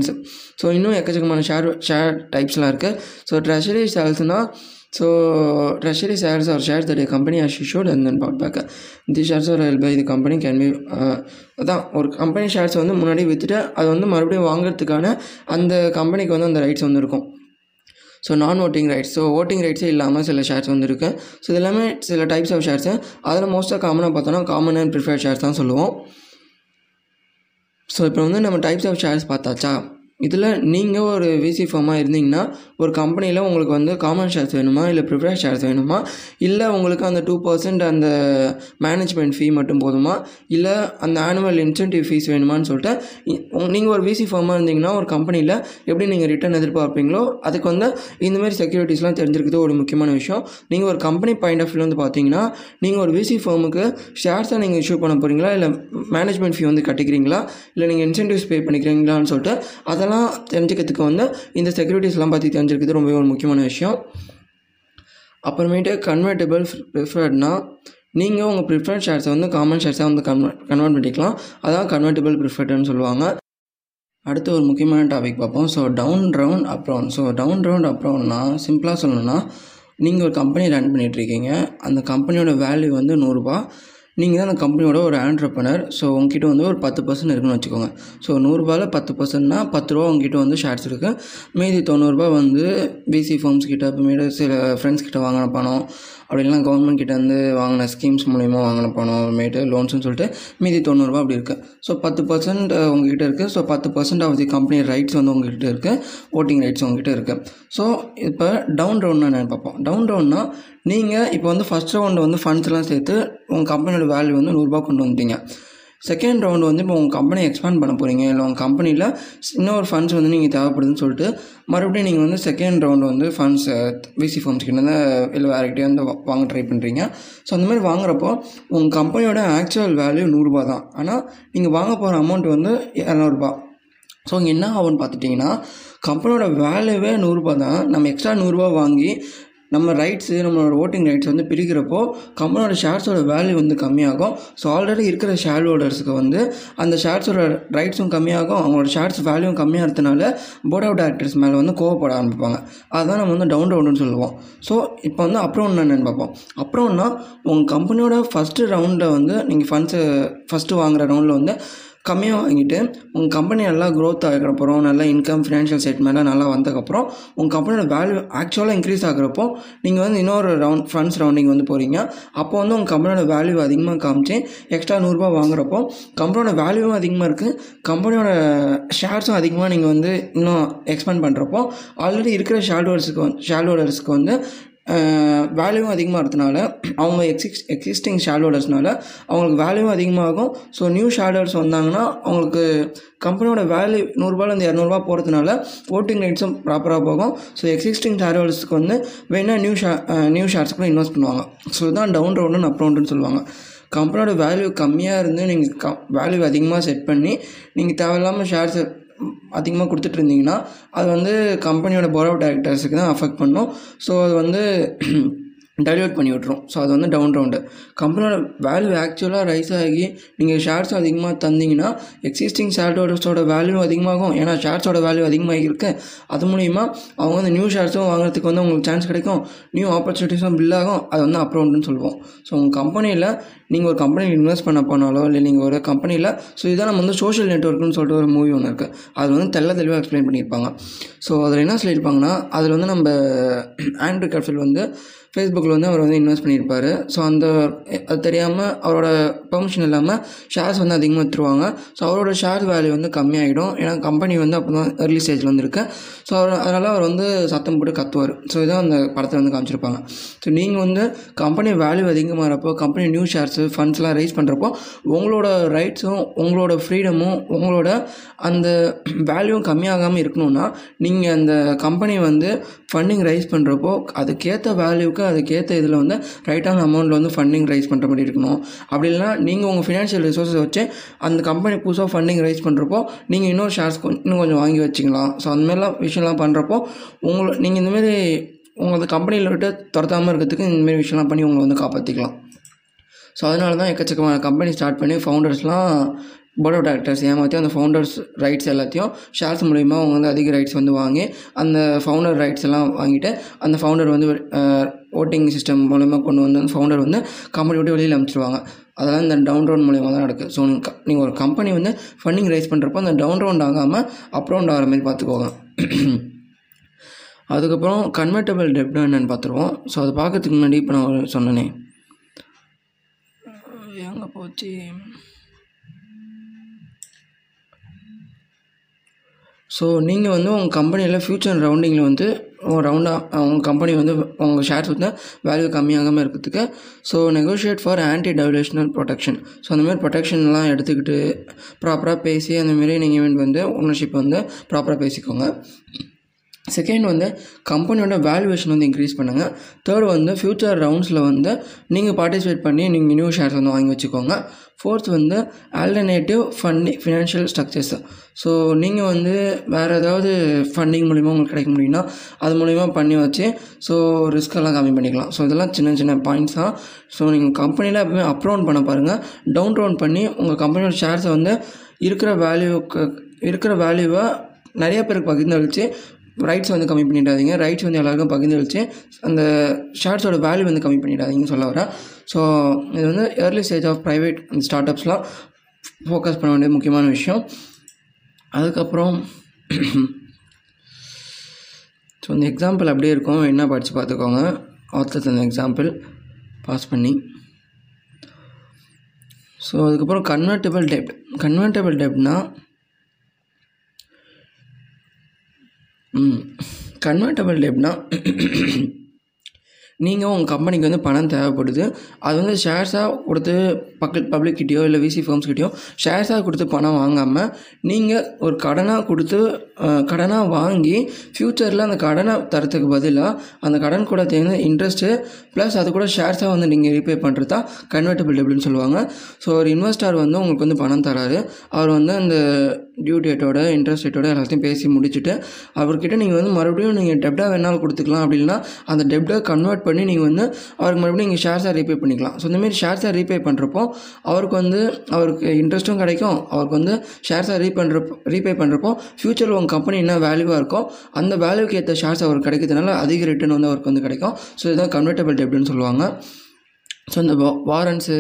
ஸோ இன்னும் எக்கச்சக்கமான ஷேர் டைப்ஸ்லாம் இருக்குது. ஸோ ட்ரெஷரி ஷேர்ஸ்னால் so treasury shares are shares that company has issued and then bought back. The shares are held by the company can be. அதான் ஒரு கம்பெனி ஷேர்ஸ் வந்து முன்னாடி விற்றுட்டு அது வந்து மறுபடியும் வாங்குறதுக்கான அந்த கம்பெனிக்கு வந்து அந்த ரைட்ஸ் வந்து இருக்கும். So non voting rights. So voting ரைட்ஸே இல்லாமல் சில ஷேர்ஸ் வந்து இருக்குது. ஸோ இது எல்லாமே சில டைப்ஸ் ஆஃப் ஷேர்ஸு. அதில் மோஸ்ட்டாக காமனாக பார்த்தோன்னா காமன் அண்ட் ப்ரிஃபர்ட் ஷேர்ஸ் தான் சொல்லுவோம். ஸோ இப்போ வந்து நம்ம டைப்ஸ் ஆஃப் ஷேர்ஸ் பார்த்தாச்சா. இதில் நீங்கள் ஒரு விசி ஃபார்மாக இருந்தீங்கன்னா ஒரு கம்பெனியில் உங்களுக்கு வந்து காமன் ஷேர்ஸ் வேணுமா, இல்லை ப்ரிஃபர்ட் ஷேர்ஸ் வேணுமா, இல்லை உங்களுக்கு அந்த 2% அந்த மேனேஜ்மெண்ட் ஃபீ மட்டும் போதுமா, இல்லை அந்த ஆனுவல் இன்சென்டிவ் ஃபீஸ் வேணுமான்னு சொல்லிட்டு நீங்கள் ஒரு விசி ஃபார்மாக இருந்தீங்கன்னா ஒரு கம்பெனியில் எப்படி நீங்கள் ரிட்டர்ன் எதிர்பார்ப்பீங்களோ அதுக்கு வந்து இந்தமாரி செக்யூரிட்டிஸ்லாம் தெரிஞ்சிருக்கிறது ஒரு முக்கியமான விஷயம். நீங்கள் ஒரு கம்பெனி பாயிண்ட் ஆஃப் வியூ வந்து பார்த்தீங்கன்னா நீங்கள் ஒரு விசி ஃபார்முக்கு ஷேர்ஸாக நீங்கள் இஷ்யூ பண்ண போகிறீங்களா, இல்லை மேனேஜ்மெண்ட் ஃபீ வந்து கட்டிக்கிறீங்களா, இல்லை நீங்கள் இன்சென்டிவ்ஸ் பே பண்ணிக்கிறீங்களான்னு சொல்லிட்டு அதெல்லாம் தெரிஞ்சுக்கிறதுக்கு வந்து இந்த செக்யூரிட்டிஸ்லாம் பற்றி தெரிஞ்சுக்கிறது ரொம்பவே ஒரு முக்கியமான விஷயம். அப்புறமேட்டு கன்வெர்ட்டபிள் ப்ரிஃபர்ட்னா நீங்கள் உங்கள் ப்ரிஃபர்ட் ஷேர்ஸை வந்து காமன் ஷேர்ஸாக வந்து கன்வெர்ட் பண்ணிக்கலாம். அதான் கன்வெர்ட்டபிள் ப்ரிஃபர்ட்னு சொல்லுவாங்க. அடுத்து ஒரு முக்கியமான டாபிக் பார்ப்போம். So down round up round. So down round up ரவுண்ட்னா சிம்பிளாக சொல்லணும்னா நீங்கள் ஒரு கம்பெனி ரன் பண்ணிகிட்ருக்கீங்க. அந்த கம்பெனியோட வேல்யூ வந்து 100 ரூபா. நீங்கள் தான் அந்த கம்பெனியோட ஒரு ஆண்ட்ரப்பனர். ஸோ உங்ககிட்ட வந்து ஒரு 10% இருக்குன்னு வச்சுக்கோங்க. ஸோ 100 ரூபாயில் 10%னா 10 ரூபா உங்ககிட்ட வந்து ஷேர்ஸ் இருக்குது. மீதி 90 ரூபா வந்து பிசி ஃபார்ம்ஸ் கிட்ட, அப்புறமேட்டு சில ஃப்ரெண்ட்ஸ் கிட்ட வாங்கின பணம், அப்படின்லாம் கவர்மெண்ட் கிட்ட வந்து வாங்கின ஸ்கீம்ஸ் மூலிமா வாங்கின பணம், அப்புறமேட்டு லோன்ஸ்னு சொல்லிட்டு மீதி 90 ரூபா அப்படி இருக்குது. ஸோ 10% உங்ககிட்ட இருக்குது. So 10% of the company rights வந்து உங்ககிட்ட இருக்குது, ஓட்டிங் ரைட்ஸ் உங்ககிட்ட இருக்குது. ஸோ இப்போ டவுன் ரவுண்ட்னா என்னென்னு பார்ப்போம். டவுன் ரவுண்ட்னா நீங்கள் இப்போ வந்து ஃபஸ்ட் ரவுண்டு வந்து ஃபண்ட்ஸ்லாம் சேர்த்து உங்கள் கம்பெனியோட வேல்யூ வந்து 100 ரூபா கொண்டு வந்துட்டீங்க. செகண்ட் ரவுண்டு வந்து இப்போ உங்கள் கம்பெனி எக்ஸ்பேண்ட் பண்ண போகிறீங்க, இல்லை உங்கள் கம்பெனியில் இன்னொரு ஃபண்ட்ஸ் வந்து நீங்கள் தேவைப்படுதுன்னு சொல்லிட்டு மறுபடியும் நீங்கள் வந்து செகண்ட் ரவுண்டு வந்து ஃபண்ட்ஸ் விசி ஃபார்ம்ஸ் கிட்ட வந்து இல்லை வேறுகிட்டே வந்து வாங்க ட்ரை பண்ணுறீங்க. ஸோ அந்த மாதிரி வாங்குறப்போ உங்கள் கம்பெனியோட ஆக்சுவல் வேல்யூ 100 ரூபா தான், ஆனால் நீங்கள் வாங்க போகிற அமௌண்ட் வந்து 200 ரூபா. ஸோ இங்கே என்ன ஆகும்னு பார்த்துட்டிங்கன்னா, கம்பெனியோட வேல்யூவே 100 ரூபா தான். நம்ம எக்ஸ்ட்ரா 100 ரூபா வாங்கி நம்ம ரைட்ஸு, நம்மளோட ஓட்டிங் ரைட்ஸ் வந்து பிரிக்கிறப்போ கம்பெனியோட ஷேர்ஸோட வேல்யூ வந்து கம்மியாகும். ஸோ ஆல்ரெடி இருக்கிற ஷேர் ஹோல்டர்ஸுக்கு வந்து அந்த ஷேர்ஸோட ரைட்ஸும் கம்மியாகும், அவங்களோட ஷேர்ஸ் வேல்யூவும் கம்மியாகிறதுனால போர்ட் ஆஃப் டைரக்டர்ஸ் மேலே வந்து கோவப்பட ஆரம்பிப்பாங்க. அதுதான் நம்ம வந்து டவுன் ரவுண்டுன்னு சொல்லுவோம். ஸோ இப்போ வந்து அப் ரவுண்ட் என்னென்னு பார்ப்போம். அப் ரவுண்ட்னா உங்கள் கம்பெனியோட ஃபஸ்ட்டு ரவுண்டில் வந்து நீங்கள் ஃபண்ட்ஸு ஃபஸ்ட்டு வாங்குகிற ரவுண்டில் வந்து கம்மியாக வாங்கிட்டு உங்கள் கம்பெனி நல்லா க்ரோத் ஆகிறப்பறம், நல்லா இன்கம் ஃபினான்ஷியல் ஸ்டேட்மெண்ட்லாம் நல்லா வந்ததுக்கப்புறம் உங்கள் கம்பெனியோட வேல்யூ ஆக்சுவலாக இன்க்ரீஸ் ஆகிறப்போ நீங்கள் வந்து இன்னொரு ரவுண்ட் ஃபண்ட்ஸ் ரவுண்டிங் வந்து போகிறீங்க. அப்போ வந்து உங்கள் கம்பெனியோட வேல்யூ அதிகமாக காமிச்சு எக்ஸ்ட்ரா 100 ரூபா வாங்குறப்போ கம்பெனியோட வேல்யூவும் அதிகமாக இருக்குது, கம்பெனியோட ஷேர்ஸும் அதிகமாக நீங்கள் வந்து இன்னும் எக்ஸ்பேண்ட் பண்ணுறப்போ ஆல்ரெடி இருக்கிற ஷேர் ஹோல்டர்ஸுக்கு வந்து வேல்யூவும் அதிகமாக இருக்கிறதுனால அவங்க எக்ஸிஸ்டிங் ஷேர் ஹோல்டர்ஸ்னால அவங்களுக்கு வேல்யூவும் அதிகமாகும். ஸோ நியூ ஷேர் ஹோல்டர்ஸ் வந்தாங்கன்னா அவங்களுக்கு கம்பெனியோட வேல்யூ 100 ரூபாயிலேருந்து 200 ரூபா போகிறதுனால ஓட்டிங் ரைட்ஸும் ப்ராப்பராக போகும். ஸோ எக்ஸிஸ்டிங் ஷேர் ஹோல்டர்ஸுக்கு வந்து வேணால் நியூ ஷேர்ஸ் கூட இன்வெஸ்ட் பண்ணுவாங்க. ஸோ இதுதான் டவுன் ரவுண்டுன்னு அப் ரவுண்டுன்னு சொல்லுவாங்க. கம்பெனியோட வேல்யூ கம்மியாக இருந்து நீங்கள் வேல்யூ அதிகமாக செட் பண்ணி நீங்கள் தேவையில்லாமல் ஷேர்ஸை அதிகமாக கொடுத்துட்டு இருந்தீங்கன்னா அது வந்து கம்பெனியோட போர்ட் ஆஃப் டைரக்டர்ஸுக்கு தான் அஃபெக்ட் பண்ணும். ஸோ அது வந்து டைல்யூட் பண்ணி விட்ரும். ஸோ அது வந்து டவுன் ரவுண்டு. கம்பெனியோட வேல்யூ ஆக்சுவலாக ரைஸ் ஆகி நீங்கள் ஷேர்ஸும் அதிகமாக தந்தீங்கன்னா எக்ஸிஸ்டிங் ஷேர் ஹோல்டர்ஸோட வேல்யூ அதிகமாகும், ஏன்னா ஷேர்ஸோட வேல்யூ அதிகமாக இருக்குது. அது மூலிமா அவங்க வந்து நியூ ஷேர்ஸும் வாங்குறதுக்கு வந்து உங்களுக்கு சான்ஸ் கிடைக்கும், நியூ ஆப்பர்ச்சுனிட்டிஸும் பில் ஆகும். அது வந்து அப் ரவுண்டுன்னு சொல்லுவோம். ஸோ உங்கள் கம்பெனியில் நீங்கள் ஒரு கம்பெனியில் இன்வெஸ்ட் பண்ண போனாலோ இல்லை நீங்கள் ஒரு கம்பெனியில், ஸோ இதான் நம்ம வந்து சோஷியல் நெட்வொர்க்குன்னு சொல்லிட்டு ஒரு மூவி ஒன்று இருக்குது, அது வந்து தெளிவாக எக்ஸ்பிளைன் பண்ணியிருப்பாங்க. ஸோ அதில் என்ன சொல்லியிருப்பாங்கன்னா, அதில் வந்து நம்ம ஆண்ட்ரூ கேப்சல் வந்து ஃபேஸ்புக்கில் வந்து அவர் வந்து இன்வெஸ்ட் பண்ணியிருப்பார். ஸோ அந்த அது தெரியாமல் அவரோட பெர்மிஷன் இல்லாமல் ஷேர்ஸ் வந்து அதிகமாக எடுத்துருவாங்க. ஸோ அவரோட ஷேர் வேல்யூ வந்து கம்மியாகிடும், ஏன்னா கம்பெனி வந்து அப்போ தான் ஏர்லி ஸ்டேஜில் வந்து இருக்கு. ஸோ அதனால் அவர் வந்து சத்தம் போட்டு கத்துவார். ஸோ இதான் அந்த படத்தில் வந்து காமிச்சிருப்பாங்க. ஸோ நீங்கள் வந்து கம்பெனி வேல்யூ அதிகமாகிறப்போ, கம்பெனி நியூ ஷேர்ஸு ஃபண்ட்ஸ்லாம் ரைஸ் பண்ணுறப்போ உங்களோட ரைட்ஸும் உங்களோட ஃப்ரீடமும் உங்களோட அந்த வேல்யூவும் கம்மியாகாமல் இருக்கணும்னா நீங்கள் அந்த கம்பெனி வந்து ஃபண்டிங் ரைஸ் பண்ணுறப்போ அதுக்கேற்ற வேல்யூ, அதுக்கேற்ற இதில் வந்து ரைட்டான அமௌண்ட்டில் வந்து ஃபண்டிங் ரைஸ் பண்ணுற மாதிரி இருக்கணும். அப்படி இல்லைனா நீங்கள் உங்கள் ஃபினான்ஷியல் ரிசோர்ஸை வச்சு அந்த கம்பெனி புதுசாக ஃபண்டிங் ரைஸ் பண்ணுறப்போ நீங்கள் இன்னொரு ஷேர்ஸ் இன்னும் கொஞ்சம் வாங்கி வச்சுக்கலாம். ஸோ அந்த மாதிரிலாம் விஷயம்லாம் பண்ணுறப்போ உங்களை நீங்கள் இந்தமாரி உங்களது கம்பெனியில் விட்டு துரத்தாமல் இருக்கிறதுக்கு இந்தமாரி விஷயம்லாம் பண்ணி உங்களை வந்து காப்பாற்றிக்கலாம். ஸோ அதனால தான் எக்கச்சக்கமான கம்பெனி ஸ்டார்ட் பண்ணி ஃபவுண்டர்ஸ்லாம் போர்ட் ஆஃப் டைரக்டர்ஸ் ஏமாற்றி அந்த ஃபவுண்டர்ஸ் ரைட்ஸ் எல்லாத்தையும் ஷேர்ஸ் மூலிமா அவங்க வந்து அதிக ரைட்ஸ் வந்து வாங்கி அந்த ஃபவுண்டர் ரைட்ஸ் எல்லாம் வாங்கிட்டு அந்த ஃபவுண்டர் வந்து ஓட்டிங் சிஸ்டம் மூலிமா கொண்டு வந்து அந்த ஃபவுண்டர் வந்து கம்பெனி விட்டு வெளியில் அனுப்பிச்சிடுவாங்க. அதெல்லாம் இந்த டவுன் ரவுண்ட் மூலிமா தான் நடக்குது. ஸோ நீங்கள் ஒரு கம்பெனி வந்து ஃபண்டிங் ரைஸ் பண்ணுறப்போ அந்த டவுன் ரவுண்ட் ஆகாமல் அப் ரவுண்ட் ஆகிற மாதிரி பார்த்துக்கோங்க. அதுக்கப்புறம் கன்வெர்ட்டபிள் டெப்ட்னா என்னென்னு பார்த்துருவோம். ஸோ அதை பார்க்கறதுக்கு முன்னாடி இப்போ நான் சொன்னேனே எங்கே போச்சு. ஸோ நீங்கள் வந்து உங்கள் கம்பெனியில் ஃப்யூச்சர் ரவுண்டிங்கில் வந்து ரவுண்டாக உங்கள் கம்பெனி வந்து உங்கள் ஷேர்ஸ் வந்து வேல்யூ கம்மியாகாமல் இருக்கிறதுக்கு so negotiate for anti dilutional protection. So அந்தமாதிரி ப்ரொடெக்ஷன்லாம் எடுத்துக்கிட்டு ப்ராப்பராக பேசி அந்தமாரி நீங்கள் வந்து ஓனர்ஷிப் வந்து ப்ராப்பராக பேசிக்கோங்க. செகண்ட் வந்து கம்பெனியோட வேல்யூவேஷன் வந்து இன்க்ரீஸ் பண்ணுங்கள். தேர்ட் வந்து ஃப்யூச்சர் ரவுண்ட்ஸில் வந்து நீங்கள் பார்ட்டிசிபேட் பண்ணி நீங்கள் நியூ ஷேர்ஸ் வந்து வாங்கி வச்சுக்கோங்க. ஃபோர்த் வந்து alternative funding financial structures. So நீங்கள் வந்து வேறு ஏதாவது ஃபண்டிங் மூலிமா உங்களுக்கு கிடைக்க முடியும்னா அது மூலிமா பண்ணி வச்சு ஸோ ரிஸ்கெல்லாம் கம்மி பண்ணிக்கலாம். ஸோ இதெல்லாம் சின்ன சின்ன பாயிண்ட்ஸ் தான். ஸோ நீங்கள் கம்பெனியில் எப்பவுமே அப் ரவுண்ட் பண்ண பாருங்கள், டவுன் ரவுண்ட் பண்ணி உங்கள் கம்பெனியோட ஷேர்ஸை வந்து இருக்கிற வேல்யூவை நிறைய பேருக்கு பகிர்ந்தளிச்சு ரைட்ஸ் வந்து கம்மி பண்ணிடாதீங்க. ரைட்ஸ் வந்து எல்லாருக்கும் பகிர்ந்தளிச்சு அந்த ஷேர்ஸோட வேல்யூ வந்து கம்மி பண்ணிடாதீங்கன்னு சொல்ல வரேன். ஸோ இது வந்து early stage of private start அப்ஸ்லாம் ஃபோக்கஸ் பண்ண வேண்டிய முக்கியமான விஷயம். அதுக்கப்புறம் ஸோ இந்த எக்ஸாம்பிள் அப்படியே இருக்கும், என்ன படித்து பார்த்துக்கோங்க. ஆத்தர் அந்த எக்ஸாம்பிள் பாஸ் பண்ணி ஸோ அதுக்கப்புறம் கன்வெர்ட்டபிள் டெப்ட்னா கன்வெர்ட்டபிள் டெப்ட்னா நீங்கள் உங்கள் கம்பெனிக்கு வந்து பணம் தேவைப்படுது, அது வந்து ஷேர்ஸாக கொடுத்து பப்ளிக்கிட்டேயோ இல்லை விசி ஃபார்ம்ஸ்கிட்டேயோ ஷேர்ஸாக கொடுத்து பணம் வாங்காமல் நீங்கள் ஒரு கடனாக வாங்கி ஃப்யூச்சரில் அந்த கடனை தரத்துக்கு பதிலாக அந்த கடன் கூட தெரிஞ்ச இன்ட்ரெஸ்ட்டு ப்ளஸ் அது கூட ஷேர்ஸாக வந்து நீங்கள் ரீபே பண்ணுறது தான் கன்வெர்ட்டபிள் டெப்ட்னு சொல்லுவாங்க. ஸோ ஒரு இன்வெஸ்டர் வந்து உங்களுக்கு வந்து பணம் தராரு, அவர் வந்து அந்த டியூ டேட்டோட இன்ட்ரெஸ்ட் ரேட்டோட எல்லாத்தையும் பேசி முடிச்சுட்டு அவர்கிட்ட நீங்கள் வந்து மறுபடியும் நீங்கள் டெப்டாக வேணாலும் கொடுத்துக்கலாம், அப்படின்னா அந்த டெப்டை கன்வெர்ட் பண்ணி நீங்கள் வந்து அவருக்கு மறுபடியும் நீங்கள் ஷேர்ஸாக ரீபே பண்ணிக்கலாம். ஸோ இந்தமாரி ஷேர்ஸாக ரீபே பண்ணுறப்போ அவருக்கு இன்ட்ரெஸ்ட்டும் கிடைக்கும், அவருக்கு வந்து ஷேர்ஸாக ரீபே பண்ணுறப்போ ஃப்யூச்சரில் உங்கள் கம்பெனி என்ன வேல்யூவாக இருக்கோ அந்த வேல்யூக்கு ஏற்ற ஷேர்ஸ் அவருக்கு கிடைக்கிறதுனால அதிக ரிட்டர்ன் வந்து அவருக்கு வந்து கிடைக்கும். ஸோ இதுதான் கன்வெர்ட்டபிள் டெப்ட்னு சொல்லுவாங்க. ஸோ இந்த வாரண்ட்ஸு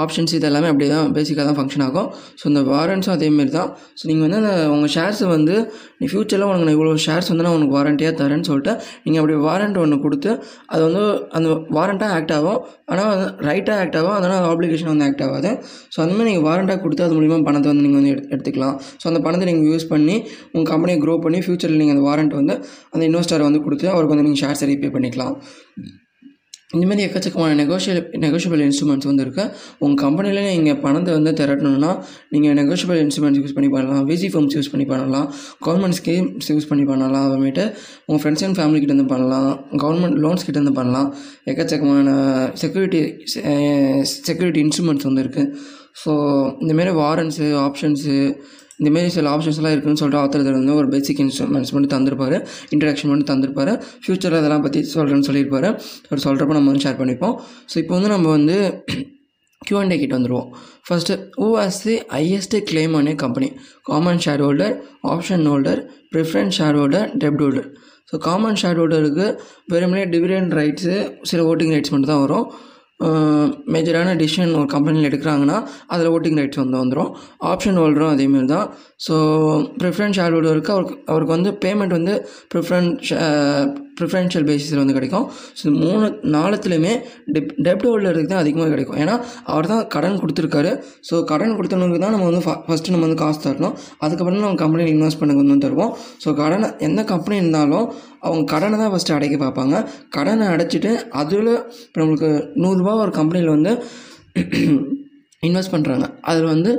ஆப்ஷன்ஸ் இது எல்லாமே அப்படியே தான் பேசிக்காக தான் ஃபங்க்ஷன் ஆகும். ஸோ இந்த வாரண்ட்ஸும் அதேமாரி தான். ஸோ நீங்கள் வந்து அந்த உங்கள் ஷேர்ஸை வந்து நீ ஃப்யூச்சரில் உனக்கு நான் இவ்வளோ ஷேர்ஸ் வந்து நான் உனக்கு வாரண்ட்டியாக தரேன்னு சொல்லிட்டு நீங்கள் அப்படி வாரண்ட் ஒன்று கொடுத்து அது வந்து அந்த வாரண்ட்டாக ஆக்ட் ஆகும், ஆனால் அது ரைட்டாக ஆக்ட் ஆகும், அதனால் ஆப்ளிகேஷன் வந்து ஆக்ட் ஆகாது. ஸோ அந்தமாதிரி நீங்கள் வாரண்ட்டாக கொடுத்து அது மூலிமா பணத்தை வந்து நீங்கள் வந்து எடுத்துக்கலாம். ஸோ அந்த பணத்தை நீங்கள் யூஸ் பண்ணி உங்கள் கம்பெனியை க்ரோ பண்ணி ஃப்யூச்சரில் நீங்கள் அந்த வாரண்ட் வந்து அந்த இன்வெஸ்டரை வந்து கொடுத்து அவருக்கு வந்து நீங்கள் ஷேர்ஸை ரீபே பண்ணிக்கலாம். இந்தமாதிரி எக்கச்சக்கமான நெகோஷியபிள் இன்ஸ்ட்ருமெண்ட்ஸ் வந்து இருக்குது. உங்கள் கம்பெனியில் நீங்கள் பணத்தை வந்து திரட்டணும்னா நீங்கள் நெகோஷியபிள் இன்ஸ்ட்ருமெண்ட்ஸ் யூஸ் பண்ணி பண்ணலாம், விசி ஃபார்ம்ஸ் யூஸ் பண்ணி பண்ணலாம், கவர்மெண்ட் ஸ்கீம்ஸ் யூஸ் பண்ணி பண்ணலாம், அப்புறமேட்டு உங்கள் ஃப்ரெண்ட்ஸ் அண்ட் ஃபேமிலி கிட்டேருந்து பண்ணலாம், கவர்மெண்ட் லோன்ஸ் கிட்டேருந்து பண்ணலாம், எக்கச்சக்கமான செக்யூரிட்டி இன்ஸ்ட்ருமெண்ட்ஸ் வந்து இருக்குது. ஸோ இந்தமாரி வாரண்ட்ஸு ஆப்ஷன்ஸு இந்தமாரி சில ஆப்ஷன்ஸ்லாம் இருக்குதுன்னு சொல்லிட்டு ஆத்தர் வந்து ஒரு பேசிக் இன்ஸ்ட்ருமெண்ட்ஸ் மட்டும் தந்திருப்பார், இன்ட்ரடக்ஷன் மட்டும் தந்திருப்பார், ஃப்யூச்சரில் அதெல்லாம் பற்றி சொல்கிறேன்னு சொல்லியிருப்பார். அவர் சொல்கிறப்ப நம்ம வந்து ஷேர் பண்ணிப்போம். ஸோ இப்போ வந்து நம்ம வந்து Q&A கிட்ட வந்துடுவோம். First, who has the highest claim on a company? Common share holder, option holder, preference share holder, டெப்ட் ஹோல்டர். ஸோ காமன் ஷேர் ஹோல்டருக்கு வெறுமனே டிவிடெண்ட் ரைட்ஸு சில ஓட்டிங் ரைட்ஸ் மட்டும் தான் வரும். மேஜரான டிசிஷன் ஒரு கம்பெனியில் எடுக்கிறாங்கன்னா அதில் ஓட்டிங் ரைட்ஸ் வந்து வந்துடும். ஆப்ஷன் ஹோல்டரும் அதேமாரி தான். ஸோ ப்ரிஃபரன்ஸ் ஷேர் ஹோல்டருக்கு அவருக்கு வந்து பேமெண்ட் வந்து ப்ரிஃபரன்ஷியல் பேசிஸில் வந்து கிடைக்கும். ஸோ மூணு நாளத்துலையுமே டெப்ட் ஹோல்டருக்கு தான் அதிகமாக கிடைக்கும். ஏன்னா அவர் தான் கடன் கொடுத்துருக்காரு. ஸோ கடன் கொடுத்தவங்களுக்கு தான் நம்ம வந்து ஃபஸ்ட்டு நம்ம வந்து காசு தரணும், அதுக்கப்புறம் நம்ம கம்பெனியில் இன்வெஸ்ட் பண்ண வந்து தருவோம். ஸோ கடனை எந்த கம்பெனி இருந்தாலும் அவங்க கடனை தான் ஃபஸ்ட்டு அடைக்க பார்ப்பாங்க. கடனை அடைச்சிட்டு அதில் இப்போ நம்மளுக்கு ₹100 ஒரு கம்பெனியில் வந்து இன்வெஸ்ட் பண்ணுறாங்க, அதில் வந்து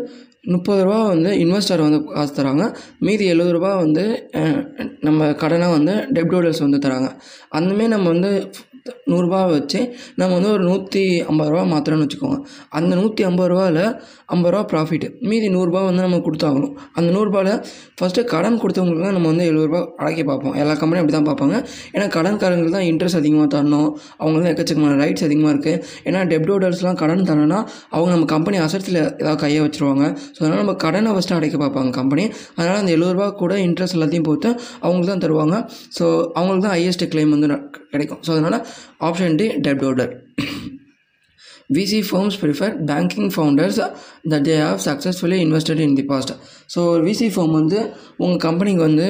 ₹30 வந்து இன்வெஸ்டர் வந்து காசு தராங்க, மீதி ₹70 வந்து நம்ம கடனை வந்து டெப்ட் ஹோல்டர்ஸ் வந்து தராங்க. அந்தமாரி நம்ம வந்து ₹100 வச்சு நம்ம வந்து ஒரு ₹150 மாத்திரம்னு வச்சுக்கோங்க. அந்த ₹150ல் ₹50 ப்ராஃபிட்டு, மீதி ₹100 வந்து நம்ம கொடுத்தாகணும். அந்த ₹100ல் ஃபஸ்ட்டு கடன் கொடுத்தவங்களுக்கு தான் நம்ம வந்து ₹70 அடைக்க பார்ப்போம். எல்லா கம்பெனியும் அப்படி தான் பார்ப்பாங்க. ஏன்னா கடன்காரங்களுக்கு தான் இன்ட்ரெஸ்ட் அதிகமாக தரணும், அவங்களுக்கு தான் எக்கச்சக்கமான ரைட்ஸ் அதிகமாக இருக்குது. ஏன்னா டெப்ட் ஹோல்டர்ஸ்லாம் கடன் தரணும்னா அவங்க நம்ம கம்பெனி அசட்ஸில் ஏதாவது கையை வச்சுருவாங்க. ஸோ அதனால் நம்ம கடனை ஃபஸ்ட்டு அடைக்க பார்ப்பாங்க கம்பெனி. அதனால் அந்த ₹70 கூட இன்ட்ரெஸ்ட் எல்லாத்தையும் போட்டு அவங்களுக்கு தான் தருவாங்க. ஸோ அவங்களுக்கு தான் ஹையஸ்ட் கிளைம் வந்து கிடைக்கும். ஸோ அதனால் ஆப்ஷன் டி, டெப்ட் holder. VC firms prefer banking founders that they have successfully invested in the past. So VC firm வந்து உங்கள் கம்பெனிக்கு வந்து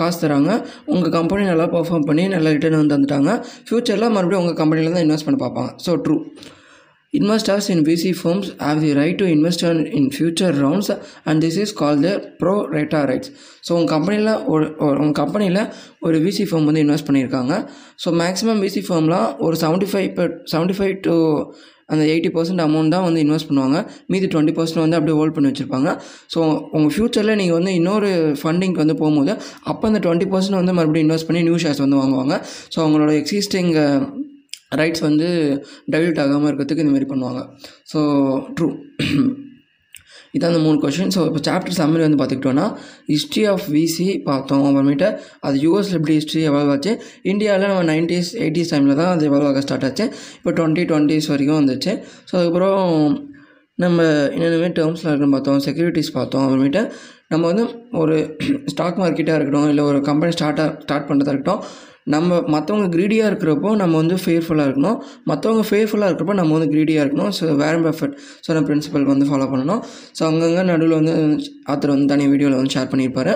காசு தராங்க, உங்கள் கம்பெனி நல்லா பர்ஃபார்ம் பண்ணி நல்லா ரிட்டர்ன் வந்து தந்துட்டாங்க, ஃப்யூச்சரில் மறுபடியும் உங்கள் கம்பெனியில் தான் இன்வெஸ்ட் பண்ண பார்ப்பாங்க. So true. Investors in VC firms have the right to invest in future rounds and this is called the pro rata rights. So உங்கள் கம்பெனியில் ஒரு விசி ஃபார்ம் வந்து இன்வெஸ்ட் பண்ணியிருக்காங்க. ஸோ மேக்ஸிமம் விசி ஃபார்ம்லாம் ஒரு 75 டு அந்த 80% அமௌண்ட் தான் வந்து இன்வெஸ்ட் பண்ணுவாங்க, மீதி 20% வந்து அப்படியே ஹோல்ட் பண்ணி வச்சுருப்பாங்க. ஸோ உங்கள் ஃப்யூச்சரில் நீங்கள் வந்து இன்னொரு ஃபண்டிங்க்கு வந்து போகும்போது அப்போ அந்த 20% வந்து மறுபடியும் இன்வெஸ்ட் பண்ணி நியூ ஷேர்ஸ் வந்து வாங்குவாங்க. ஸோ அவங்களோட எக்ஸிஸ்டிங் ரைட்ஸ் வந்து டைல்யூட் ஆகாமல் இருக்கிறதுக்கு இந்தமாரி பண்ணுவாங்க. So true. இதான் அந்த 3 கொஷின். ஸோ இப்போ சாப்டர் சம்மரி வந்து பார்த்துக்கிட்டோன்னா ஹிஸ்ட்ரி ஆஃப் விசி பார்த்தோம், அப்புறமேட்டு அது யூஎஸில் எப்படி ஹிஸ்ட்ரி எவால்வ் ஆச்சு, இந்தியாவில் நம்ம 1980s டைமில் தான் அது எவால்வ் ஆக ஸ்டார்ட் ஆச்சு, இப்போ 2020s வரைக்கும் வந்துச்சு. ஸோ அதுக்கப்புறம் நம்ம என்னென்னமே டேர்ம்ஸில் இருக்குன்னு பார்த்தோம், செக்யூரிட்டிஸ் பார்த்தோம், அப்புறமேட்டு நம்ம வந்து ஒரு ஸ்டாக் மார்க்கெட்டாக இருக்கட்டும் இல்லை ஒரு கம்பெனி ஸ்டார்ட் பண்ணுறதா இருக்கட்டும் நம்ம மற்றவங்க க்ரீடியாக இருக்கிறப்போ நம்ம வந்து ஃபேர்ஃபுல்லாக இருக்கணும், மற்றவங்க ஃபேர்ஃபுல்லாக இருக்கிறப்போ நம்ம வந்து க்ரீடியாக இருக்கணும். ஸோ வாரன் பஃபெட் சொன்ன பிரின்சிபல் வந்து ஃபாலோ பண்ணணும். ஸோ அங்கங்கே நடுவில் வந்து ஆத்தர் வந்து தனி வீடியோவில் வந்து ஷேர் பண்ணியிருப்பார்.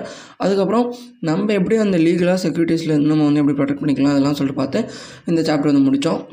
அதுக்கப்புறம் நம்ம எப்படி அந்த லீகலாக செக்யூரிட்டிஸ்லேருந்து நம்ம வந்து எப்படி ப்ரொடெக்ட் பண்ணிக்கலாம் அதெல்லாம் சொல்லிட்டு பார்த்து இந்த சாப்டர் வந்து முடித்தோம்.